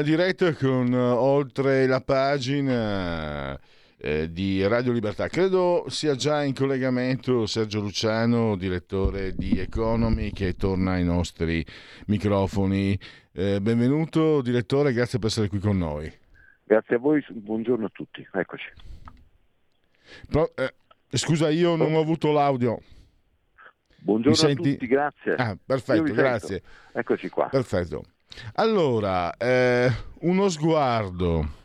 Diretta con Oltre la pagina di Radio Libertà. Credo sia già in collegamento Sergio Luciano, direttore di Economy, che torna ai nostri microfoni. Benvenuto direttore, grazie per essere qui con noi. Grazie a voi, buongiorno a tutti, eccoci. Però, scusa, io non ho avuto l'audio. Buongiorno a tutti, grazie. Ah, perfetto, grazie. Sento. Eccoci qua. Perfetto. Allora, uno sguardo.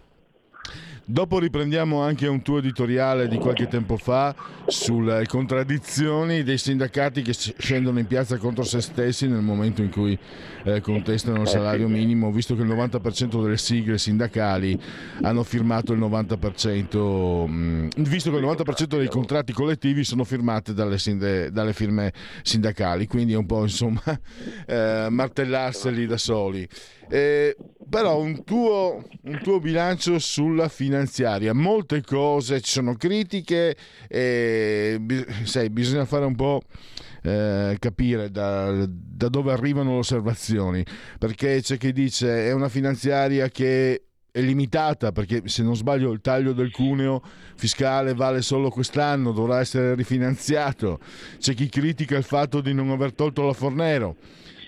Dopo riprendiamo anche un tuo editoriale di qualche tempo fa sulle contraddizioni dei sindacati che scendono in piazza contro se stessi nel momento in cui contestano il salario minimo, visto che il 90% delle sigle sindacali hanno firmato il 90%, visto che il 90% dei contratti collettivi sono firmate dalle firme sindacali, quindi è un po', insomma, martellarseli da soli. Però un tuo bilancio sulla finanziaria, molte cose, ci sono critiche e bisogna fare un po' capire da dove arrivano le osservazioni, perché c'è chi dice è una finanziaria che è limitata, perché se non sbaglio il taglio del cuneo fiscale vale solo quest'anno, dovrà essere rifinanziato. C'è chi critica il fatto di non aver tolto la Fornero.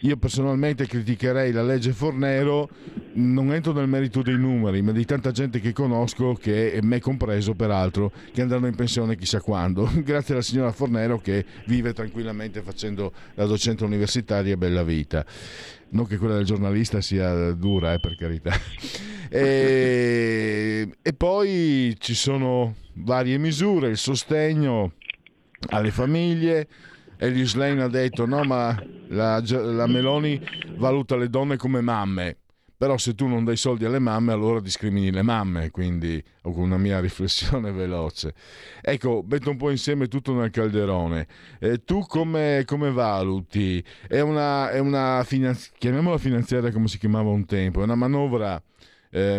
Io personalmente criticherei la legge Fornero, non entro nel merito dei numeri, ma di tanta gente che conosco, che me compreso peraltro, che andranno in pensione chissà quando, grazie alla signora Fornero che vive tranquillamente facendo la docente universitaria e bella vita. Non che quella del giornalista sia dura, per carità. E poi ci sono varie misure, il sostegno alle famiglie. Elis Lane ha detto no, ma la Meloni valuta le donne come mamme, però se tu non dai soldi alle mamme allora discrimini le mamme, quindi ho una mia riflessione veloce. Ecco, metto un po' insieme tutto nel calderone. Tu come valuti? Chiamiamola finanziaria come si chiamava un tempo, è una manovra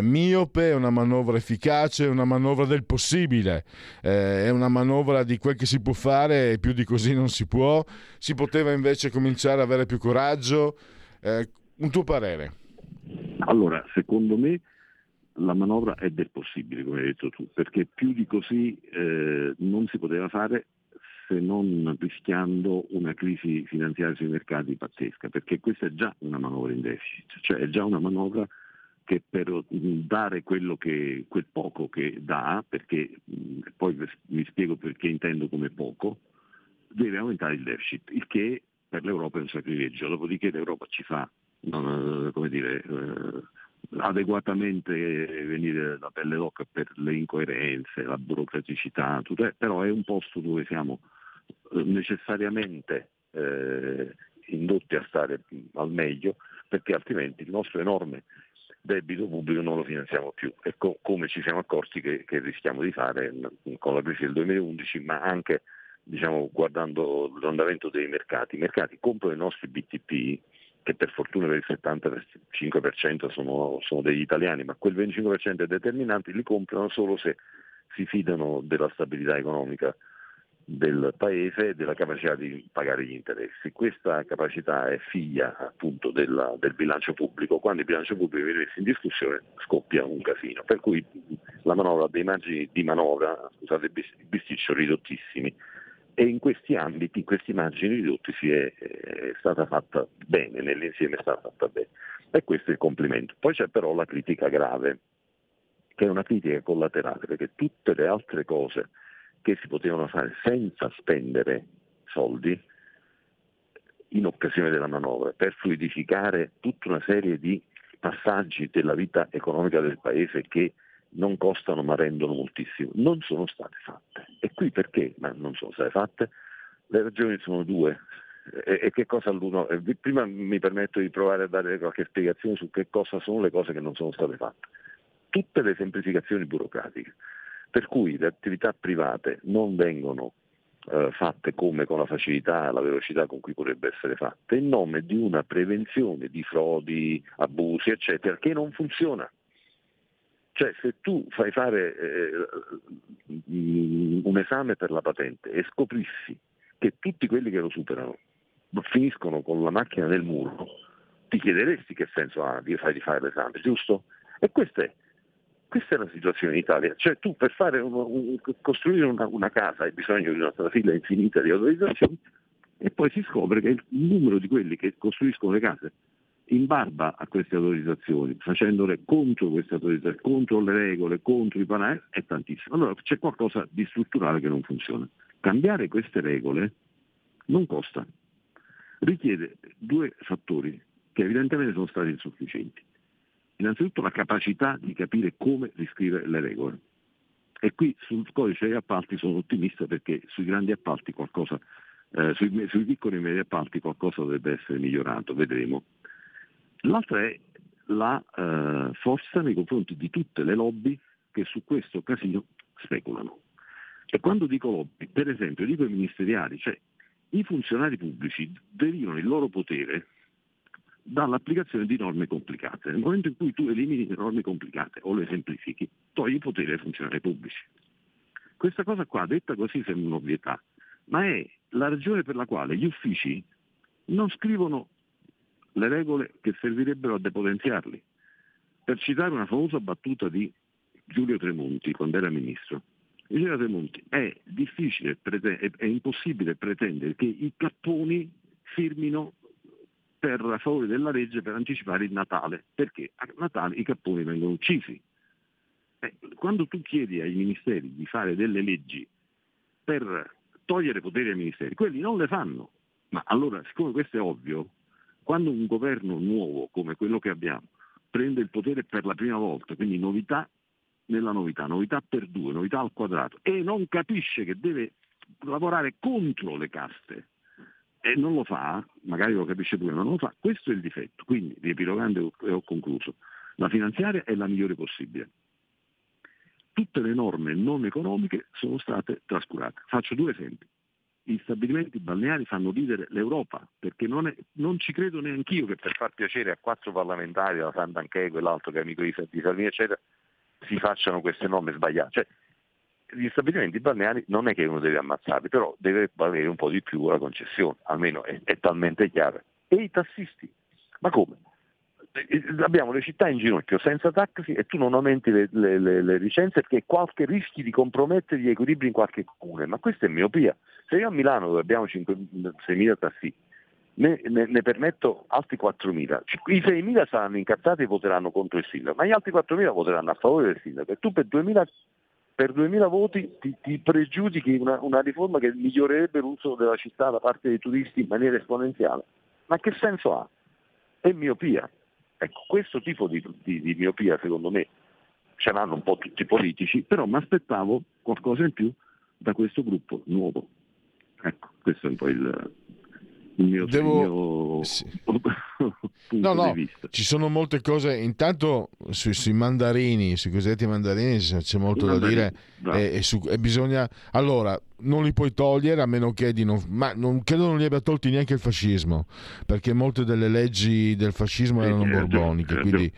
miope, è una manovra efficace, è una manovra del possibile, è una manovra di quel che si può fare e più di così non si può. Si poteva invece cominciare a avere più coraggio. Un tuo parere? Allora, secondo me la manovra è del possibile, come hai detto tu, perché più di così non si poteva fare, se non rischiando una crisi finanziaria sui mercati pazzesca, perché questa è già una manovra in deficit, cioè è già una manovra che per dare quel poco che dà, perché poi vi spiego perché intendo come poco, deve aumentare il deficit, il che per l'Europa è un sacrilegio. Dopodiché l'Europa ci fa, adeguatamente venire la pelle d'oca per le incoerenze, la burocraticità, tutto, però è un posto dove siamo necessariamente indotti a stare al meglio, perché altrimenti il nostro enorme debito pubblico non lo finanziamo più, e come ci siamo accorti che rischiamo di fare con la crisi del 2011, ma anche guardando l'andamento dei mercati. I mercati comprano i nostri BTP, che per fortuna per il 75% sono degli italiani, ma quel 25% è determinante, li comprano solo se si fidano della stabilità economica del paese e della capacità di pagare gli interessi. Questa capacità è figlia appunto del bilancio pubblico. Quando il bilancio pubblico viene messo in discussione scoppia un casino, per cui la manovra dei margini di manovra, scusate il bisticcio, ridottissimi, e in questi ambiti, in questi margini ridotti è stata fatta bene, nell'insieme è stata fatta bene, e questo è il complimento. Poi c'è però la critica grave, che è una critica collaterale, perché tutte le altre cose che si potevano fare senza spendere soldi in occasione della manovra, per fluidificare tutta una serie di passaggi della vita economica del paese che non costano ma rendono moltissimo, non sono state fatte. E qui perché non sono state fatte? Le ragioni sono due. E che cosa all'uno? Prima mi permetto di provare a dare qualche spiegazione su che cosa sono le cose che non sono state fatte. Tutte le semplificazioni burocratiche, per cui le attività private non vengono fatte come con la facilità e la velocità con cui potrebbe essere fatta, in nome di una prevenzione di frodi, abusi, eccetera, che non funziona. Cioè, se tu fai fare un esame per la patente e scoprissi che tutti quelli che lo superano finiscono con la macchina nel muro, ti chiederesti che senso ha di fare l'esame, giusto? E questa è la situazione in Italia. Cioè, tu per fare costruire una casa hai bisogno di una fila infinita di autorizzazioni, e poi si scopre che il numero di quelli che costruiscono le case in barba a queste autorizzazioni, facendole contro queste autorizzazioni, contro le regole, contro i panae, è tantissimo. Allora c'è qualcosa di strutturale che non funziona. Cambiare queste regole non costa, richiede due fattori che evidentemente sono stati insufficienti. Innanzitutto la capacità di capire come riscrivere le regole, e qui sul codice degli appalti sono ottimista, perché sui grandi appalti qualcosa, sui piccoli e medi appalti qualcosa dovrebbe essere migliorato, vedremo. L'altra è la forza nei confronti di tutte le lobby che su questo casino speculano. E quando dico lobby, per esempio dico i ministeriali, cioè i funzionari pubblici derivano il loro potere dall'applicazione di norme complicate. Nel momento in cui tu elimini le norme complicate o le semplifichi, togli il potere ai funzionari pubblici. Questa cosa qua, detta così, sembra un'ovvietà, ma è la ragione per la quale gli uffici non scrivono le regole che servirebbero a depotenziarli. Per citare una famosa battuta di Giulio Tremonti quando era ministro, diceva Tremonti: è impossibile pretendere che i capponi firmino per a favore della legge per anticipare il Natale, perché a Natale i capponi vengono uccisi. Quando tu chiedi ai ministeri di fare delle leggi per togliere potere ai ministeri, quelli non le fanno. Ma allora, siccome questo è ovvio, quando un governo nuovo come quello che abbiamo prende il potere per la prima volta, quindi novità nella novità, novità per due, novità al quadrato, e non capisce che deve lavorare contro le caste, e non lo fa, magari lo capisce pure ma non lo fa, questo è il difetto. Quindi, riepilogando e ho concluso, la finanziaria è la migliore possibile, tutte le norme non economiche sono state trascurate. Faccio due esempi: gli stabilimenti balneari fanno ridere l'Europa, perché non ci credo neanch'io che per far piacere a quattro parlamentari, la Santanchè, quell'altro che è amico di Salvini eccetera, si facciano queste norme sbagliate. Cioè, gli stabilimenti balneari non è che uno deve ammazzarli, però deve valere un po' di più la concessione, almeno è talmente chiaro. E i tassisti? Ma come? Abbiamo le città in ginocchio senza taxi e tu non aumenti le licenze perché qualche rischi di compromettere gli equilibri in qualche comune. Ma questa è miopia. Se io a Milano, dove abbiamo 5.000-6.000 tassisti, ne permetto altri 4.000, i 6.000 saranno incazzati e voteranno contro il sindaco, ma gli altri 4.000 voteranno a favore del sindaco, e tu per 2.000 voti ti pregiudichi una riforma che migliorerebbe l'uso della città da parte dei turisti in maniera esponenziale. Ma che senso ha? È miopia. Ecco, questo tipo di miopia secondo me ce l'hanno un po' tutti i politici, però mi aspettavo qualcosa in più da questo gruppo nuovo. Ecco, questo è un po' il mio punto di vista. Ci sono molte cose. Intanto sui mandarini, sui cosiddetti mandarini c'è molto da dire, e bisogna, allora non li puoi togliere a meno che non credo non li abbia tolti neanche il fascismo, perché molte delle leggi del fascismo erano borboniche, quindi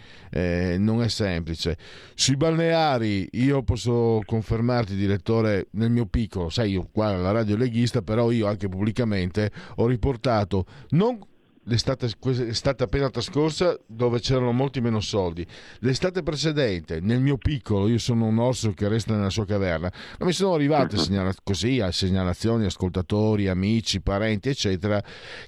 non è semplice. Sui balneari io posso confermarti, direttore, nel mio piccolo, sai, io qua alla radio leghista, però io anche pubblicamente ho riportato l'estate appena trascorsa, dove c'erano molti meno soldi, l'estate precedente nel mio piccolo, io sono un orso che resta nella sua caverna, ma mi sono arrivate segnalazioni, ascoltatori, amici, parenti eccetera,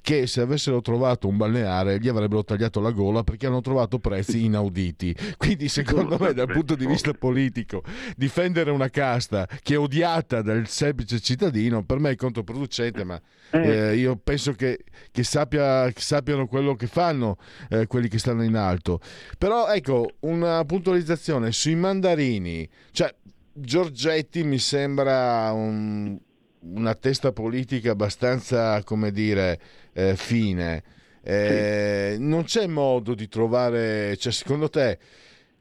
che se avessero trovato un balneare gli avrebbero tagliato la gola, perché hanno trovato prezzi inauditi. Quindi secondo me, dal punto di vista politico, difendere una casta che è odiata dal semplice cittadino per me è controproducente, ma io penso che sappia sappiano quello che fanno quelli che stanno in alto. Però ecco, una puntualizzazione sui mandarini, cioè Giorgetti mi sembra una testa politica abbastanza, come dire, fine. Sì. Non c'è modo di trovare, cioè secondo te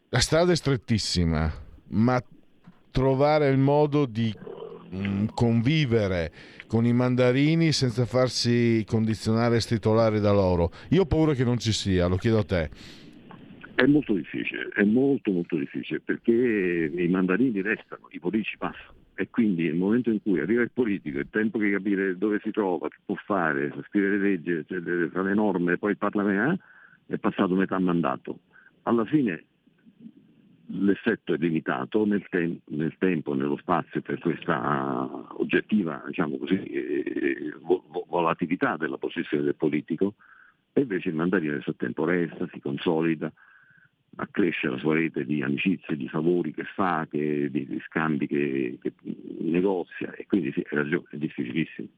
la strada è strettissima, ma trovare il modo di convivere con i mandarini senza farsi condizionare e stritolare da loro, io ho paura che non ci sia, lo chiedo a te. È molto difficile, è molto molto difficile, perché i mandarini restano, i politici passano, e quindi nel momento in cui arriva il politico, è tempo di capire dove si trova, che può fare, scrivere le leggi, cioè, fa le norme, poi il Parlamento, è passato metà mandato. Alla fine l'effetto è limitato nel tempo, nello spazio, per questa oggettiva, diciamo così, volatilità della posizione del politico, e invece il mandarino nel frattempo resta, si consolida, accresce la sua rete di amicizie, di favori che fa, di scambi che negozia, e quindi sì, è difficilissimo.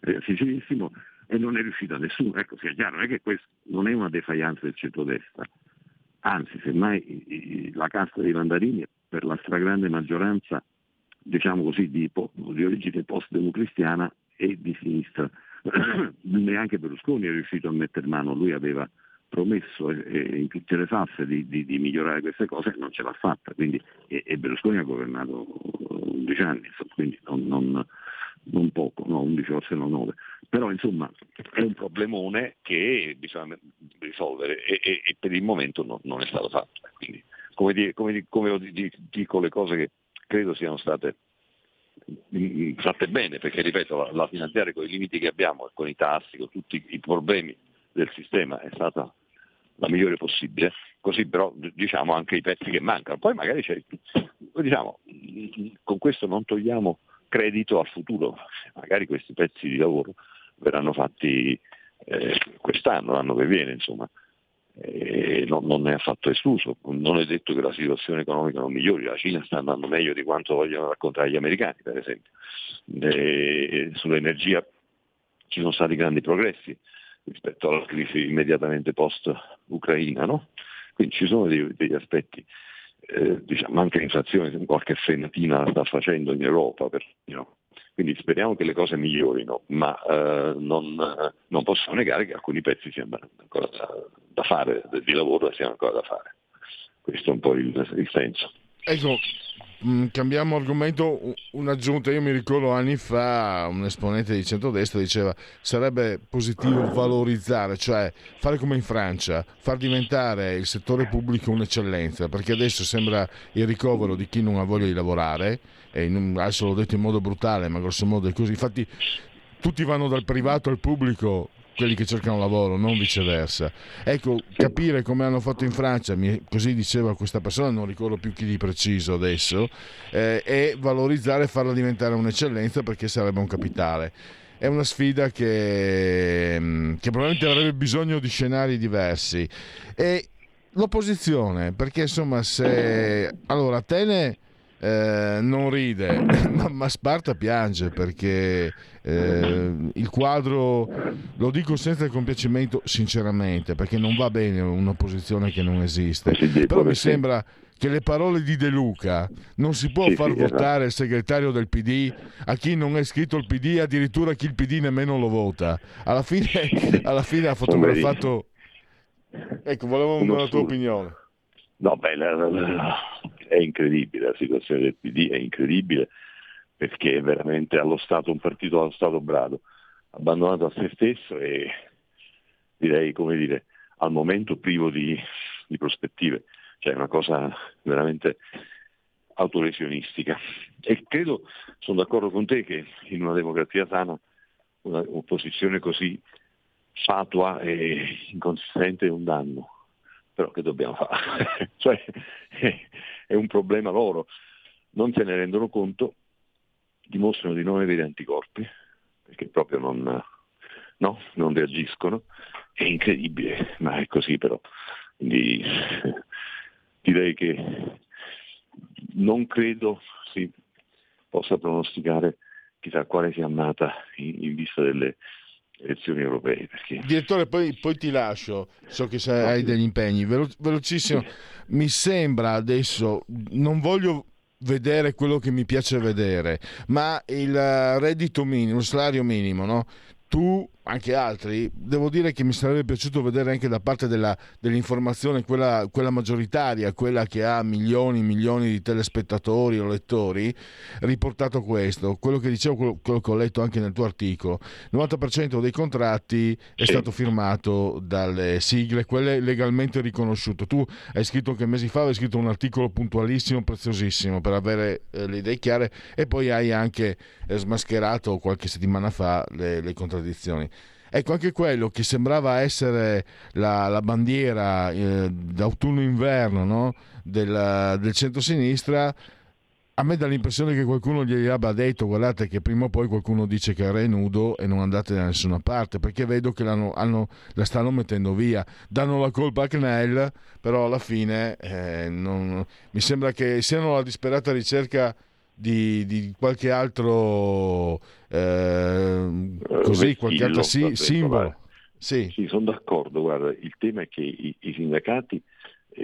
È difficilissimo e non è riuscito a nessuno. Ecco, sia chiaro, non è che questo non è una defaillance del centrodestra, anzi, semmai la casta dei mandarini, per la stragrande maggioranza, diciamo così, di origine post-democristiana e di sinistra. Neanche Berlusconi è riuscito a mettere mano, lui aveva promesso in tutte le salse di migliorare queste cose, non ce l'ha fatta, quindi, e Berlusconi ha governato 11 anni, insomma, quindi non poco, no, 11 forse non 9, però insomma è un problemone che bisogna risolvere e per il momento non è stato fatto, quindi come dico le cose che credo siano state fatte bene, perché ripeto, la finanziaria con i limiti che abbiamo e con i tassi, con tutti i problemi del sistema, è stata la migliore possibile, così però diciamo anche i pezzi che mancano, poi magari c'è, diciamo, con questo non togliamo credito al futuro, magari questi pezzi di lavoro verranno fatti quest'anno, l'anno che viene, insomma, non è affatto escluso, non è detto che la situazione economica non migliori, la Cina sta andando meglio di quanto vogliono raccontare gli americani, per esempio, sull'energia ci sono stati grandi progressi rispetto alla crisi immediatamente post-Ucraina, no? Quindi ci sono degli aspetti, diciamo anche l'inflazione qualche frenatina la sta facendo in Europa, no? Quindi speriamo che le cose migliorino, ma non posso negare che alcuni pezzi siano ancora da fare, di lavoro siano ancora da fare. Questo è un po' il senso. Ecco, cambiamo argomento, un'aggiunta. Io mi ricordo anni fa un esponente di centrodestra diceva sarebbe positivo valorizzare, cioè fare come in Francia, far diventare il settore pubblico un'eccellenza, perché adesso sembra il ricovero di chi non ha voglia di lavorare, e adesso l'ho detto in modo brutale, ma grosso modo è così. Infatti tutti vanno dal privato al pubblico, quelli che cercano lavoro, non viceversa. Ecco, capire come hanno fatto in Francia, così diceva questa persona, non ricordo più chi di preciso adesso, e valorizzare e farla diventare un'eccellenza, perché sarebbe un capitale. È una sfida che probabilmente avrebbe bisogno di scenari diversi. E l'opposizione, perché insomma se... Allora, Atene... non ride, ma Sparta piange, perché il quadro, lo dico senza compiacimento sinceramente, perché non va bene una posizione che non esiste, però mi sembra che le parole di De Luca, non si può far votare il segretario del PD a chi non è iscritto al PD, addirittura a chi il PD nemmeno lo vota, alla fine ha fotografato. Ecco, volevo la tua opinione. No, beh, è incredibile, la situazione del PD è incredibile, perché è veramente allo Stato, un partito allo Stato brado, abbandonato a se stesso e direi, come dire, al momento privo di prospettive, cioè una cosa veramente autolesionistica. E credo, sono d'accordo con te, che in una democrazia sana un'opposizione così fatua e inconsistente è un danno. Però che dobbiamo fare? Cioè è un problema loro, non se ne rendono conto, dimostrano di non avere anticorpi, perché proprio non reagiscono, è incredibile, ma è così però. Quindi direi che non credo si possa pronosticare chissà quale sia annata in vista delle elezioni europee. Perché... Direttore, poi ti lascio, so che hai degli impegni, velocissimo. Mi sembra adesso, non voglio vedere quello che mi piace vedere, ma il reddito minimo, il salario minimo, no? Tu, anche altri, devo dire che mi sarebbe piaciuto vedere anche da parte dell'informazione, quella maggioritaria, quella che ha milioni e milioni di telespettatori o lettori, riportato questo. Quello che dicevo, quello che ho letto anche nel tuo articolo, il 90% dei contratti è stato firmato dalle sigle, quelle legalmente riconosciute. Tu hai scritto anche mesi fa, hai scritto un articolo puntualissimo, preziosissimo, per avere le idee chiare, e poi hai anche smascherato qualche settimana fa le contraddizioni. Ecco, anche quello che sembrava essere la bandiera d'autunno-inverno, no? del centro-sinistra, a me dà l'impressione che qualcuno gli abbia detto: guardate che prima o poi qualcuno dice che il re è nudo e non andate da nessuna parte, perché vedo che la stanno mettendo via, danno la colpa a CNEL, però alla fine mi sembra che siano alla disperata ricerca di qualche altro qualche altro simbolo. Sì, sono d'accordo. Guarda, il tema è che i sindacati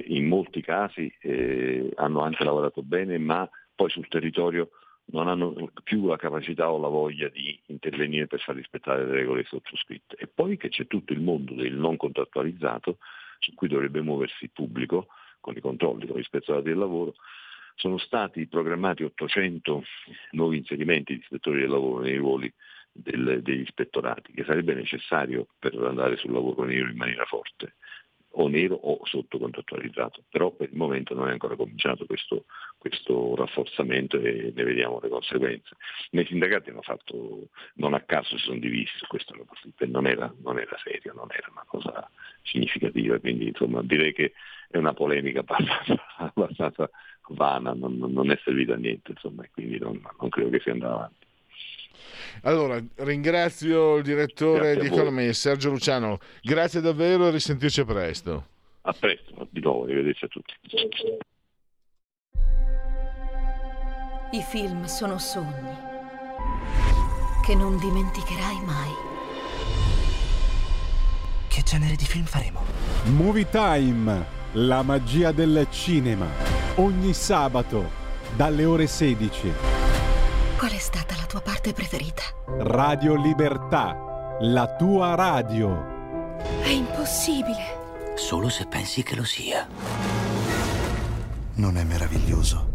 in molti casi hanno anche lavorato bene, ma poi sul territorio non hanno più la capacità o la voglia di intervenire per far rispettare le regole sottoscritte. E poi che c'è tutto il mondo del non contrattualizzato, su cui dovrebbe muoversi il pubblico con i controlli, con l'ispezione del lavoro. Sono stati programmati 800 nuovi inserimenti di ispettori del lavoro nei ruoli degli ispettorati, che sarebbe necessario per andare sul lavoro nero in maniera forte, o nero o sottocontrattualizzato. Però per il momento non è ancora cominciato questo rafforzamento e ne vediamo le conseguenze. Nei sindacati hanno fatto, non a caso si sono divisi, questo non era serio, non era una cosa significativa, quindi insomma direi che è una polemica abbastanza vana, non è servita a niente, insomma, e quindi non credo che si andrà avanti. Allora, ringrazio il direttore di Economy, Sergio Luciano, grazie davvero e risentirci presto. A presto, di nuovo, arrivederci a tutti. I film sono sogni che non dimenticherai mai. Che genere di film faremo? Movie Time, la magia del cinema, ogni sabato dalle ore 16. Qual è stata la tua parte preferita? Radio Libertà, la tua radio. È impossibile. Solo se pensi che lo sia. Non è meraviglioso?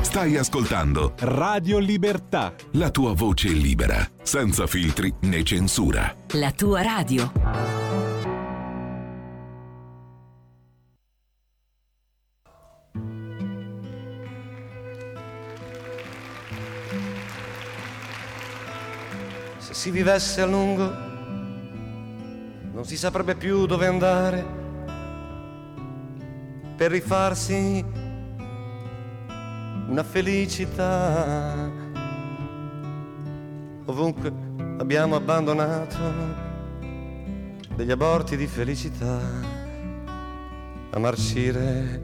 Stai ascoltando Radio Libertà, la tua voce libera, senza filtri né censura. La tua radio. Si vivesse a lungo non si saprebbe più dove andare per rifarsi una felicità. Ovunque abbiamo abbandonato degli aborti di felicità a marcire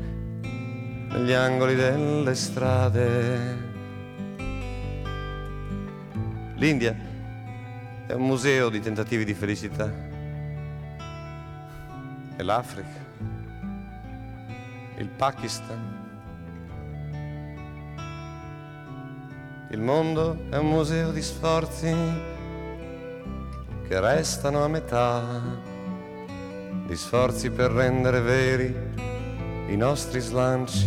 negli angoli delle strade. L'India è un museo di tentativi di felicità. E l'Africa, il Pakistan. Il mondo è un museo di sforzi che restano a metà, di sforzi per rendere veri i nostri slanci,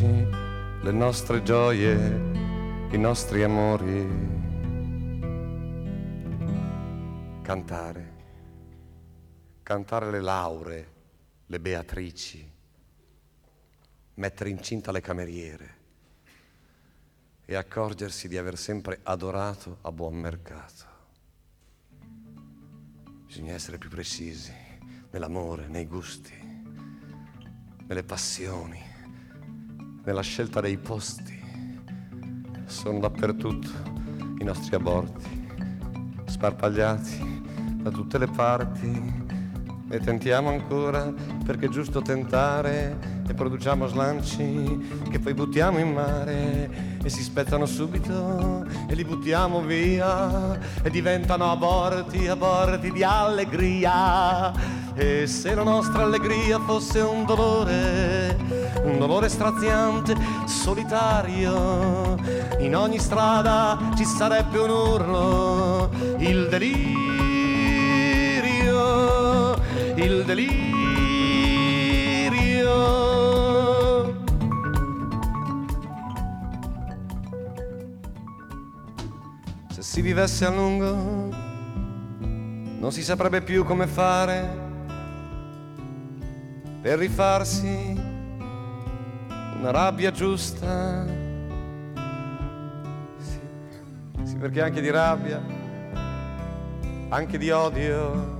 le nostre gioie, i nostri amori. Cantare, cantare le lauree, le beatrici, mettere incinta le cameriere e accorgersi di aver sempre adorato a buon mercato. Bisogna essere più precisi nell'amore, nei gusti, nelle passioni, nella scelta dei posti. Sono dappertutto i nostri aborti, sparpagliati da tutte le parti, e tentiamo ancora perché è giusto tentare e produciamo slanci che poi buttiamo in mare e si spezzano subito e li buttiamo via e diventano aborti, aborti di allegria. E se la nostra allegria fosse un dolore straziante, solitario, in ogni strada ci sarebbe un urlo, il delirio, il delirio. Se si vivesse a lungo non si saprebbe più come fare per rifarsi una rabbia giusta. Sì, sì, perché anche di rabbia, anche di odio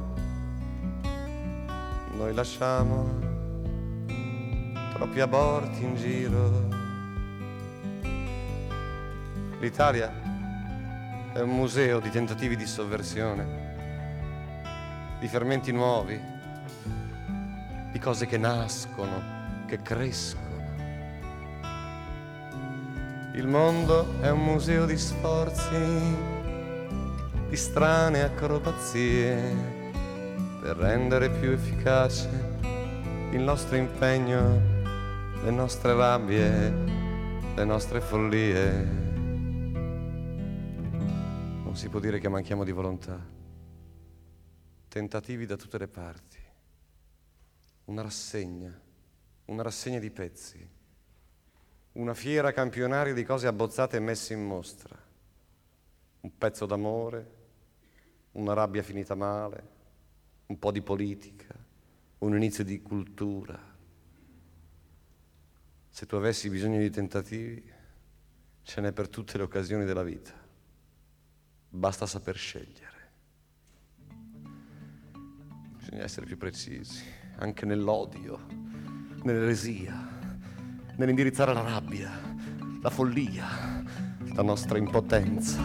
noi lasciamo troppi aborti in giro. L'Italia è un museo di tentativi di sovversione, di fermenti nuovi, di cose che nascono, che crescono. Il mondo è un museo di sforzi, di strane acrobazie per rendere più efficace il nostro impegno, le nostre rabbie, le nostre follie. Non si può dire che manchiamo di volontà. Tentativi da tutte le parti. Una rassegna di pezzi. Una fiera campionaria di cose abbozzate e messe in mostra. Un pezzo d'amore, una rabbia finita male, un po' di politica, un inizio di cultura. Se tu avessi bisogno di tentativi, ce n'è per tutte le occasioni della vita. Basta saper scegliere. Bisogna essere più precisi, anche nell'odio, nell'eresia, nell'indirizzare la rabbia, la follia, la nostra impotenza,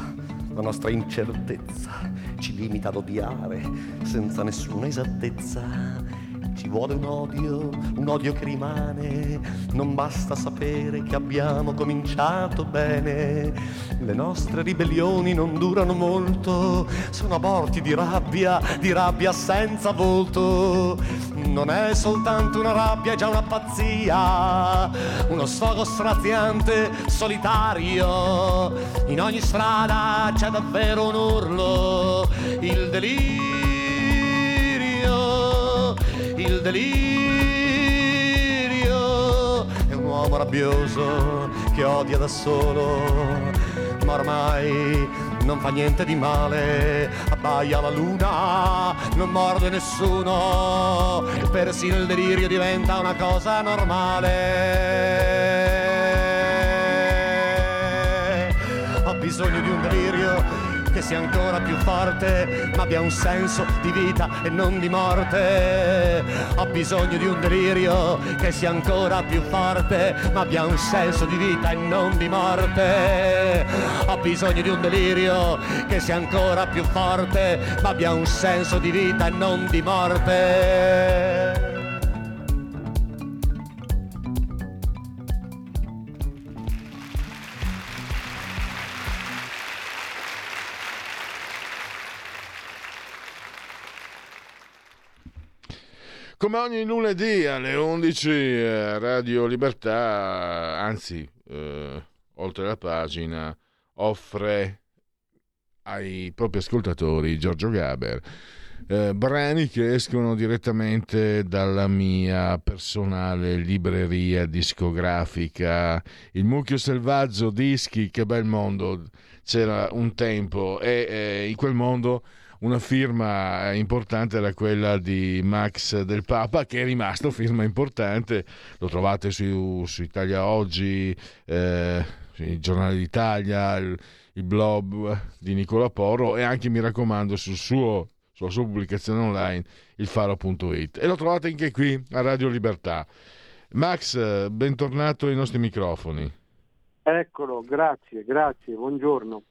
la nostra incertezza. Ci limita ad odiare senza nessuna esattezza. Ci vuole un odio che rimane, non basta sapere che abbiamo cominciato bene. Le nostre ribellioni non durano molto, sono aborti di rabbia senza volto. Non è soltanto una rabbia, è già una pazzia, uno sfogo straziante, solitario. In ogni strada c'è davvero un urlo, il delirio. Il delirio è un uomo rabbioso che odia da solo, ma ormai non fa niente di male, abbaia la luna, non morde nessuno, persino il delirio diventa una cosa normale. Ho bisogno di un delirio che sia ancora più forte, ma abbia un senso di vita e non di morte. Ho bisogno di un delirio che sia ancora più forte, ma abbia un senso di vita e non di morte. Ho bisogno di un delirio che sia ancora più forte, ma abbia un senso di vita e non di morte. Come ogni lunedì alle 11, Radio Libertà, anzi, oltre la pagina, offre ai propri ascoltatori, Giorgio Gaber, brani che escono direttamente dalla mia personale libreria discografica. Il mucchio selvaggio dischi, che bel mondo, c'era un tempo e in quel mondo una firma importante era quella di Max del Papa, che è rimasto firma importante. Lo trovate su Italia Oggi, il Giornale d'Italia, il blog di Nicola Porro, e anche, mi raccomando, sulla sua pubblicazione online, ilfaro.it. E lo trovate anche qui a Radio Libertà. Max, bentornato ai nostri microfoni. Eccolo, grazie, buongiorno.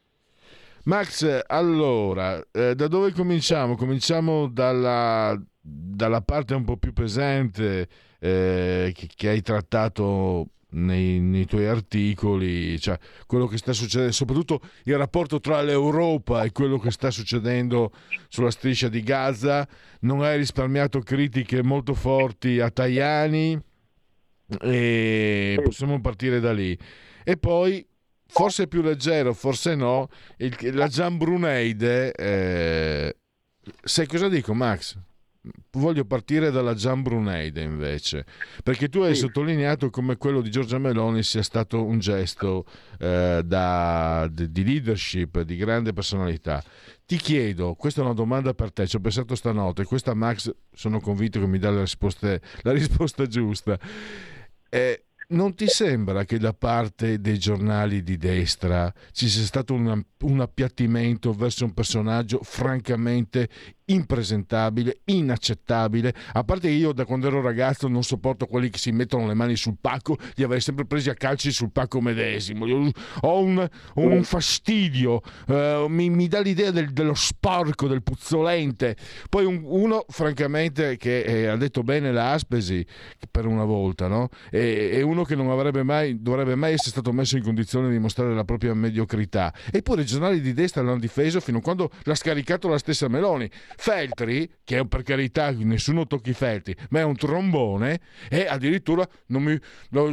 Max, allora, da dove cominciamo? Cominciamo dalla dalla parte un po' più pesante che hai trattato nei tuoi articoli, cioè quello che sta succedendo, soprattutto il rapporto tra l'Europa e quello che sta succedendo sulla striscia di Gaza. Non hai risparmiato critiche molto forti a Tajani e possiamo partire da lì. E poi, forse più leggero, forse no, la Giambruneide, sai cosa dico, Max? Voglio partire dalla Giambruneide invece, perché tu hai sottolineato come quello di Giorgia Meloni sia stato un gesto di leadership, di grande personalità. Ti chiedo, questa è una domanda per te, ci ho pensato stanotte, questa, Max, sono convinto che mi dà la risposta giusta. Non ti sembra che da parte dei giornali di destra ci sia stato un appiattimento verso un personaggio francamente impresentabile, inaccettabile? A parte che io da quando ero ragazzo non sopporto quelli che si mettono le mani sul pacco, li avrei sempre presi a calci sul pacco medesimo. Io ho un fastidio, mi dà l'idea dello sporco, del puzzolente. Poi uno francamente che ha detto bene la Aspesi per una volta, no? E uno che non dovrebbe mai essere stato messo in condizione di mostrare la propria mediocrità. Eppure i giornali di destra l'hanno difeso fino a quando l'ha scaricato la stessa Meloni. Feltri, che per carità nessuno tocchi Feltri, ma è un trombone, e addirittura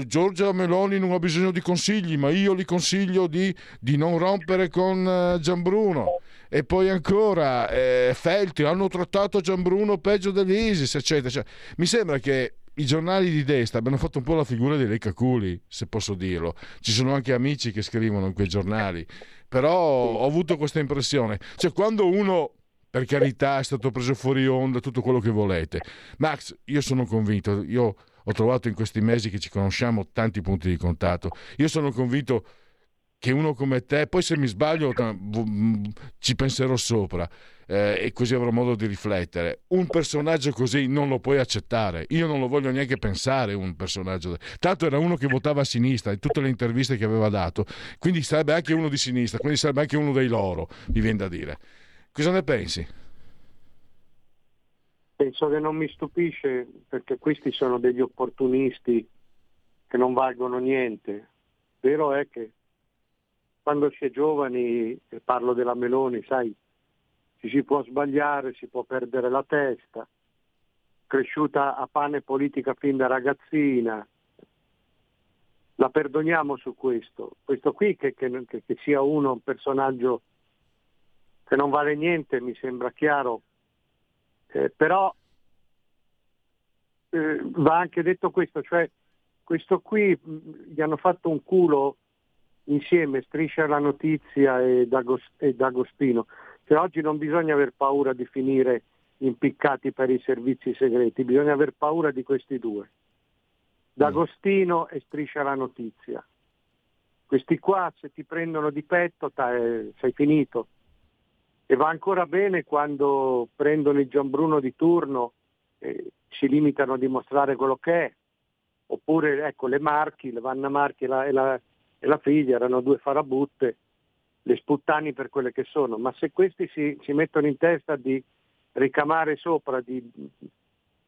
Giorgia Meloni non ha bisogno di consigli, ma io gli consiglio di non rompere con Giambruno. E poi ancora Feltri, hanno trattato Giambruno peggio dell'Isis, eccetera, eccetera. Mi sembra che i giornali di destra abbiano fatto un po' la figura dei leccaculi, se posso dirlo. Ci sono anche amici che scrivono in quei giornali, però ho avuto questa impressione. Cioè, quando uno, per carità, è stato preso fuori onda, tutto quello che volete. Max, io sono convinto, io ho trovato in questi mesi che ci conosciamo tanti punti di contatto, io sono convinto che uno come te, poi se mi sbaglio ci penserò sopra, e così avrò modo di riflettere, un personaggio così non lo puoi accettare. Io non lo voglio neanche pensare, un personaggio, tanto era uno che votava a sinistra in tutte le interviste che aveva dato, quindi sarebbe anche uno di sinistra, quindi sarebbe anche uno dei loro, mi viene da dire. Cosa ne pensi? Penso che non mi stupisce, perché questi sono degli opportunisti che non valgono niente. Vero è che quando si è giovani, e parlo della Meloni, sai, ci si può sbagliare, si può perdere la testa, cresciuta a pane politica fin da ragazzina, la perdoniamo su questo qui, che sia uno un personaggio che non vale niente, mi sembra chiaro, però va anche detto questo, cioè questo qui gli hanno fatto un culo insieme Striscia la Notizia ed Agostino. Cioè, oggi non bisogna aver paura di finire impiccati per i servizi segreti, bisogna aver paura di questi due, D'Agostino e Striscia la Notizia. Questi qua, se ti prendono di petto sei finito. E va ancora bene quando prendono il Giambruno di turno e si limitano a dimostrare quello che è. Oppure, ecco, le Marchi, la Vanna Marchi e la figlia erano due farabutte, le sputtani per quelle che sono, ma se questi si mettono in testa di ricamare sopra, di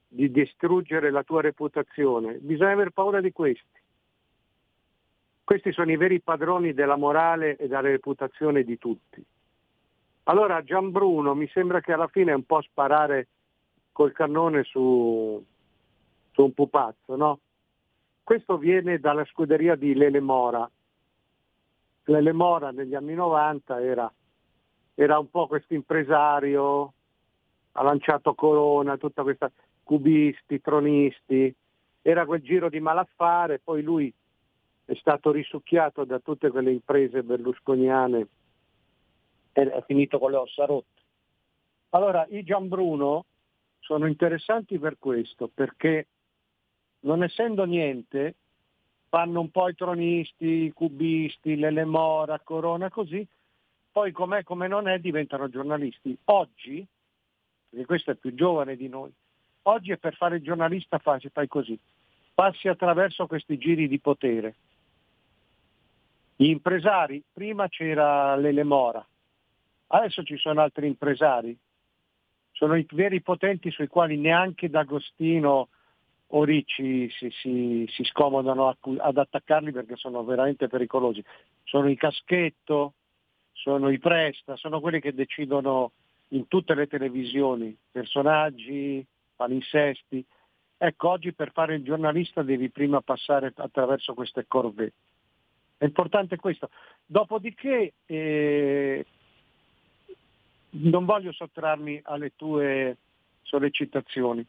distruggere la tua reputazione, bisogna aver paura di questi. Questi sono i veri padroni della morale e della reputazione di tutti. Allora Giambruno mi sembra che alla fine è un po' sparare col cannone su un pupazzo, no? Questo viene dalla scuderia di Lele Mora. Lele Mora negli anni 90 era un po' questo impresario, ha lanciato Corona, tutta questa cubisti, tronisti, era quel giro di malaffare, poi lui è stato risucchiato da tutte quelle imprese berlusconiane, è finito con le ossa rotte. Allora i Giambruno sono interessanti per questo, perché non essendo niente fanno un po' i tronisti, i cubisti, Lele Mora, Corona, così, poi com'è come non è diventano giornalisti. Oggi, perché questo è più giovane di noi, oggi è per fare il giornalista fai così, passi attraverso questi giri di potere. Gli impresari, prima c'era Lele Mora, adesso ci sono altri impresari, sono i veri potenti sui quali neanche D'Agostino o Ricci si scomodano ad attaccarli, perché sono veramente pericolosi. Sono i Caschetto, sono i Presta, sono quelli che decidono in tutte le televisioni, personaggi, palinsesti. Ecco, oggi per fare il giornalista devi prima passare attraverso queste corvette. È importante questo. Dopodiché non voglio sottrarmi alle tue sollecitazioni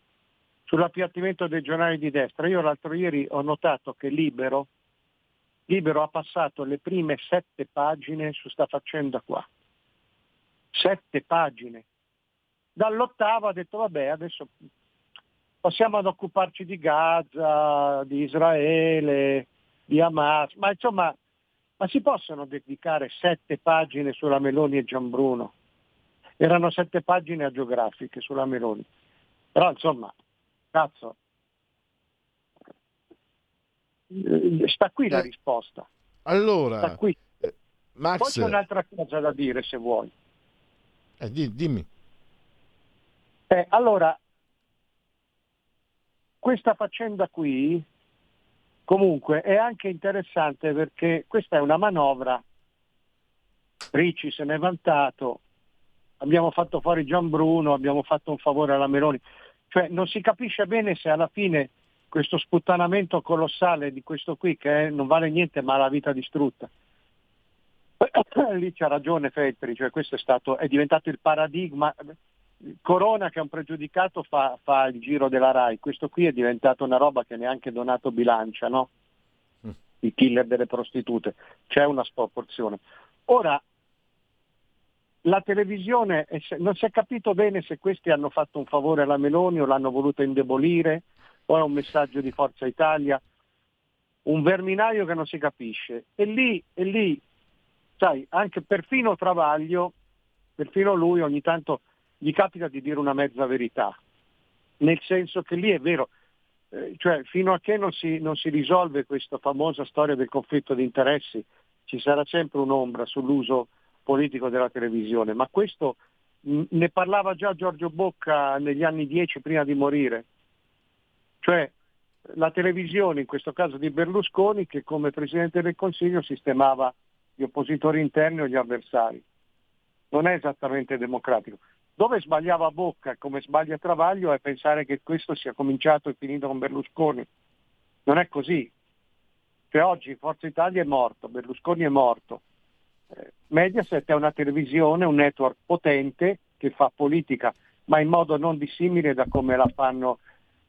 sull'appiattimento dei giornali di destra. Io l'altro ieri ho notato che Libero ha passato le prime 7 pagine su sta faccenda qua. 7 pagine. Dall'ottava ha detto vabbè, adesso passiamo ad occuparci di Gaza, di Israele, di Hamas, ma insomma, ma si possono dedicare 7 pagine sulla Meloni e Giambruno? Erano 7 pagine agiografiche sulla Meloni. Però insomma, cazzo, sta qui la risposta. Allora, sta qui. Max... Poi c'è un'altra cosa da dire, se vuoi. Dimmi. Allora, questa faccenda qui comunque è anche interessante, perché questa è una manovra. Ricci se n'è vantato, abbiamo fatto fuori Giambruno, abbiamo fatto un favore alla Meloni. Cioè non si capisce bene se alla fine questo sputtanamento colossale di questo qui, che non vale niente ma la vita distrutta, lì c'ha ragione Feltri, cioè questo è diventato il paradigma. Corona, che è un pregiudicato, fa il giro della Rai, questo qui è diventato una roba che neanche Donato bilancia, no? Il killer delle prostitute, c'è una sproporzione. Ora, la televisione, non si è capito bene se questi hanno fatto un favore alla Meloni o l'hanno voluta indebolire, o è un messaggio di Forza Italia, un verminaio che non si capisce. E lì, sai, anche perfino Travaglio, perfino lui ogni tanto gli capita di dire una mezza verità, nel senso che lì è vero, cioè fino a che non si risolve questa famosa storia del conflitto di interessi, ci sarà sempre un'ombra sull'uso politico della televisione, ma questo ne parlava già Giorgio Bocca negli anni 10 prima di morire, cioè la televisione, in questo caso di Berlusconi, che come Presidente del Consiglio sistemava gli oppositori interni o gli avversari. Non è esattamente democratico. Dove sbagliava Bocca, come sbaglia Travaglio, è pensare che questo sia cominciato e finito con Berlusconi. Non è così. Cioè oggi Forza Italia è morto, Berlusconi è morto. Mediaset è una televisione, un network potente che fa politica, ma in modo non dissimile da come la fanno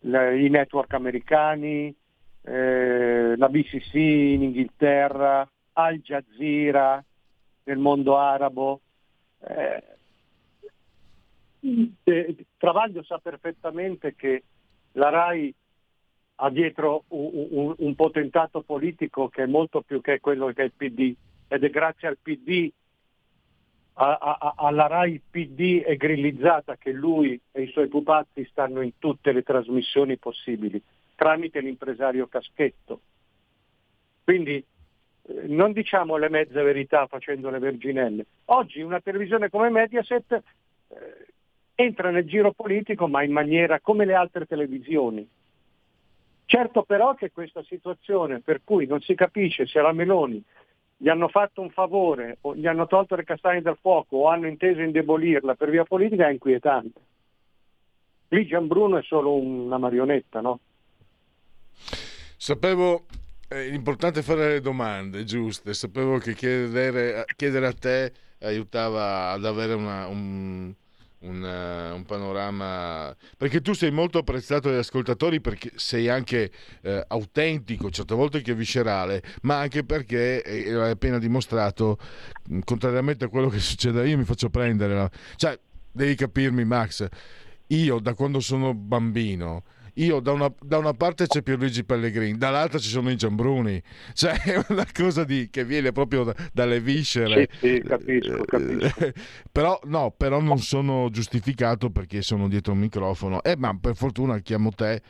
i network americani, la BBC in Inghilterra, Al Jazeera nel mondo arabo. Travaglio sa perfettamente che la RAI ha dietro un potentato politico che è molto più che quello che è il PD, ed è grazie al PD, alla RAI PD è grillizzata, che lui e i suoi pupazzi stanno in tutte le trasmissioni possibili tramite l'impresario Caschetto. Quindi non diciamo le mezze verità facendo le verginelle. Oggi una televisione come Mediaset entra nel giro politico, ma in maniera come le altre televisioni. Certo però che questa situazione per cui non si capisce se alla Meloni gli hanno fatto un favore o gli hanno tolto le castagne dal fuoco o hanno inteso indebolirla per via politica è inquietante. Lì Giambruno è solo una marionetta, no? Sapevo, è importante fare le domande giuste, sapevo che chiedere a te aiutava ad avere un panorama, perché tu sei molto apprezzato dagli ascoltatori, perché sei anche autentico, certe volte anche viscerale, ma anche perché hai appena dimostrato, contrariamente a quello che succede, io mi faccio prendere, cioè devi capirmi Max, io da quando sono bambino io da una parte c'è Pierluigi Pellegrini, dall'altra ci sono i Giambruni, cioè è una cosa che viene proprio dalle viscere. Sì, capisco. Però non sono giustificato perché sono dietro un microfono, ma per fortuna chiamo te,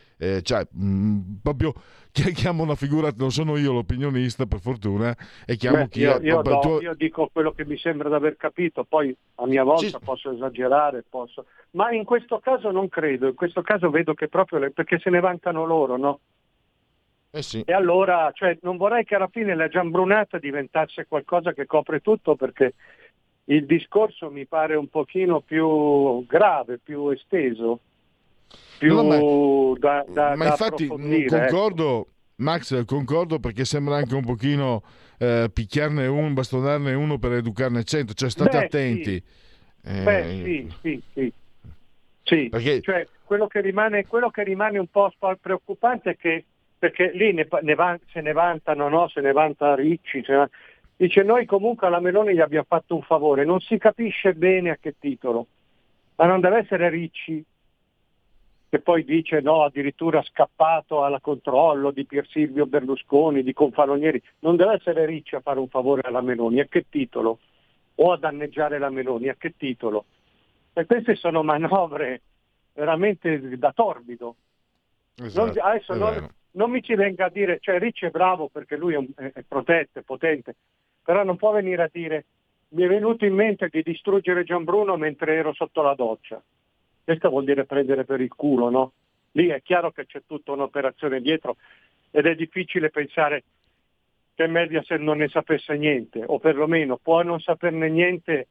proprio chiamo una figura, non sono io l'opinionista per fortuna, e chiamo io dico quello che mi sembra di aver capito, poi a mia volta posso esagerare, ma in questo caso non credo, in questo caso vedo che proprio perché se ne vantano loro, no? Sì. E allora, non vorrei che alla fine la giambrunata diventasse qualcosa che copre tutto, perché il discorso mi pare un pochino più grave, più esteso, da approfondire. Concordo, Max, perché sembra anche un pochino picchiarne uno, bastonarne uno per educarne 100, state attenti. Sì. Perché... quello che rimane un po' preoccupante è che, perché lì se ne vantano, no? Se ne vanta Ricci, dice noi comunque alla Meloni gli abbiamo fatto un favore, non si capisce bene a che titolo, ma non deve essere Ricci che poi dice no, addirittura scappato al controllo di Pier Silvio Berlusconi, di Confalonieri, non deve essere Ricci a fare un favore alla Meloni, a che titolo? O a danneggiare la Meloni, a che titolo? E queste sono manovre veramente da torbido. Esatto, adesso non mi ci venga a dire, Ricci è bravo perché lui è protetto, è potente, però non può venire a dire mi è venuto in mente di distruggere Giambruno mentre ero sotto la doccia. Questo vuol dire prendere per il culo, no? Lì è chiaro che c'è tutta un'operazione dietro ed è difficile pensare che Mediaset non ne sapesse niente, o perlomeno può non saperne niente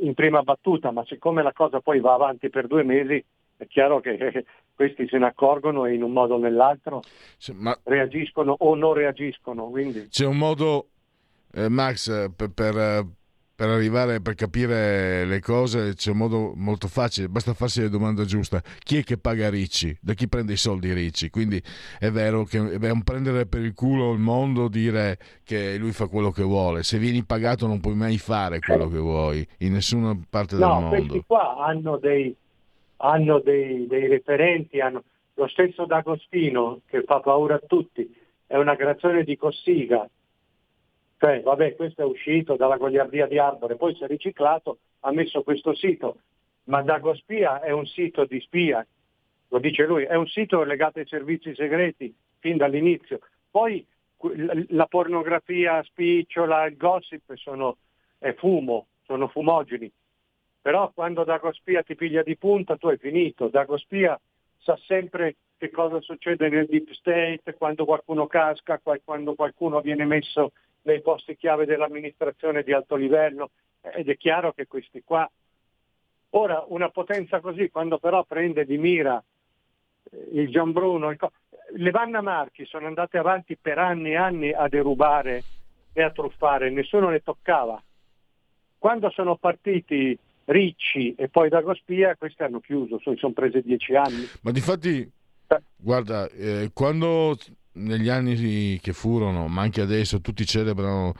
in prima battuta, ma siccome la cosa poi va avanti per 2 mesi, è chiaro che questi se ne accorgono e in un modo o nell'altro reagiscono o non reagiscono. Quindi. C'è un modo, Max, per arrivare, per capire le cose, c'è un modo molto facile, basta farsi la domanda giusta: chi è che paga Ricci? Da chi prende i soldi Ricci? Quindi è vero che è un prendere per il culo il mondo dire che lui fa quello che vuole. Se vieni pagato non puoi mai fare quello che vuoi in nessuna parte del mondo. Questi qua hanno dei referenti, hanno lo stesso D'Agostino che fa paura a tutti, è una creazione di Cossiga. Questo è uscito dalla goliardia di Arbore, poi si è riciclato, ha messo questo sito, ma Dagospia è un sito di spia, lo dice lui, è un sito legato ai servizi segreti fin dall'inizio. Poi la pornografia spicciola, il gossip è fumo, sono fumogeni, però quando Dagospia ti piglia di punta tu hai finito. Dagospia sa sempre che cosa succede nel deep state, quando qualcuno casca, quando qualcuno viene messo nei posti chiave dell'amministrazione di alto livello, ed è chiaro che questi qua, ora una potenza così, quando però prende di mira il Giambruno, le Vanna Marchi sono andate avanti per anni e anni a derubare e a truffare, nessuno le toccava. Quando sono partiti Ricci e poi Dagospia, questi hanno chiuso, sono prese 10 anni. Ma difatti, guarda, quando... negli anni che furono, ma anche adesso, tutti celebrano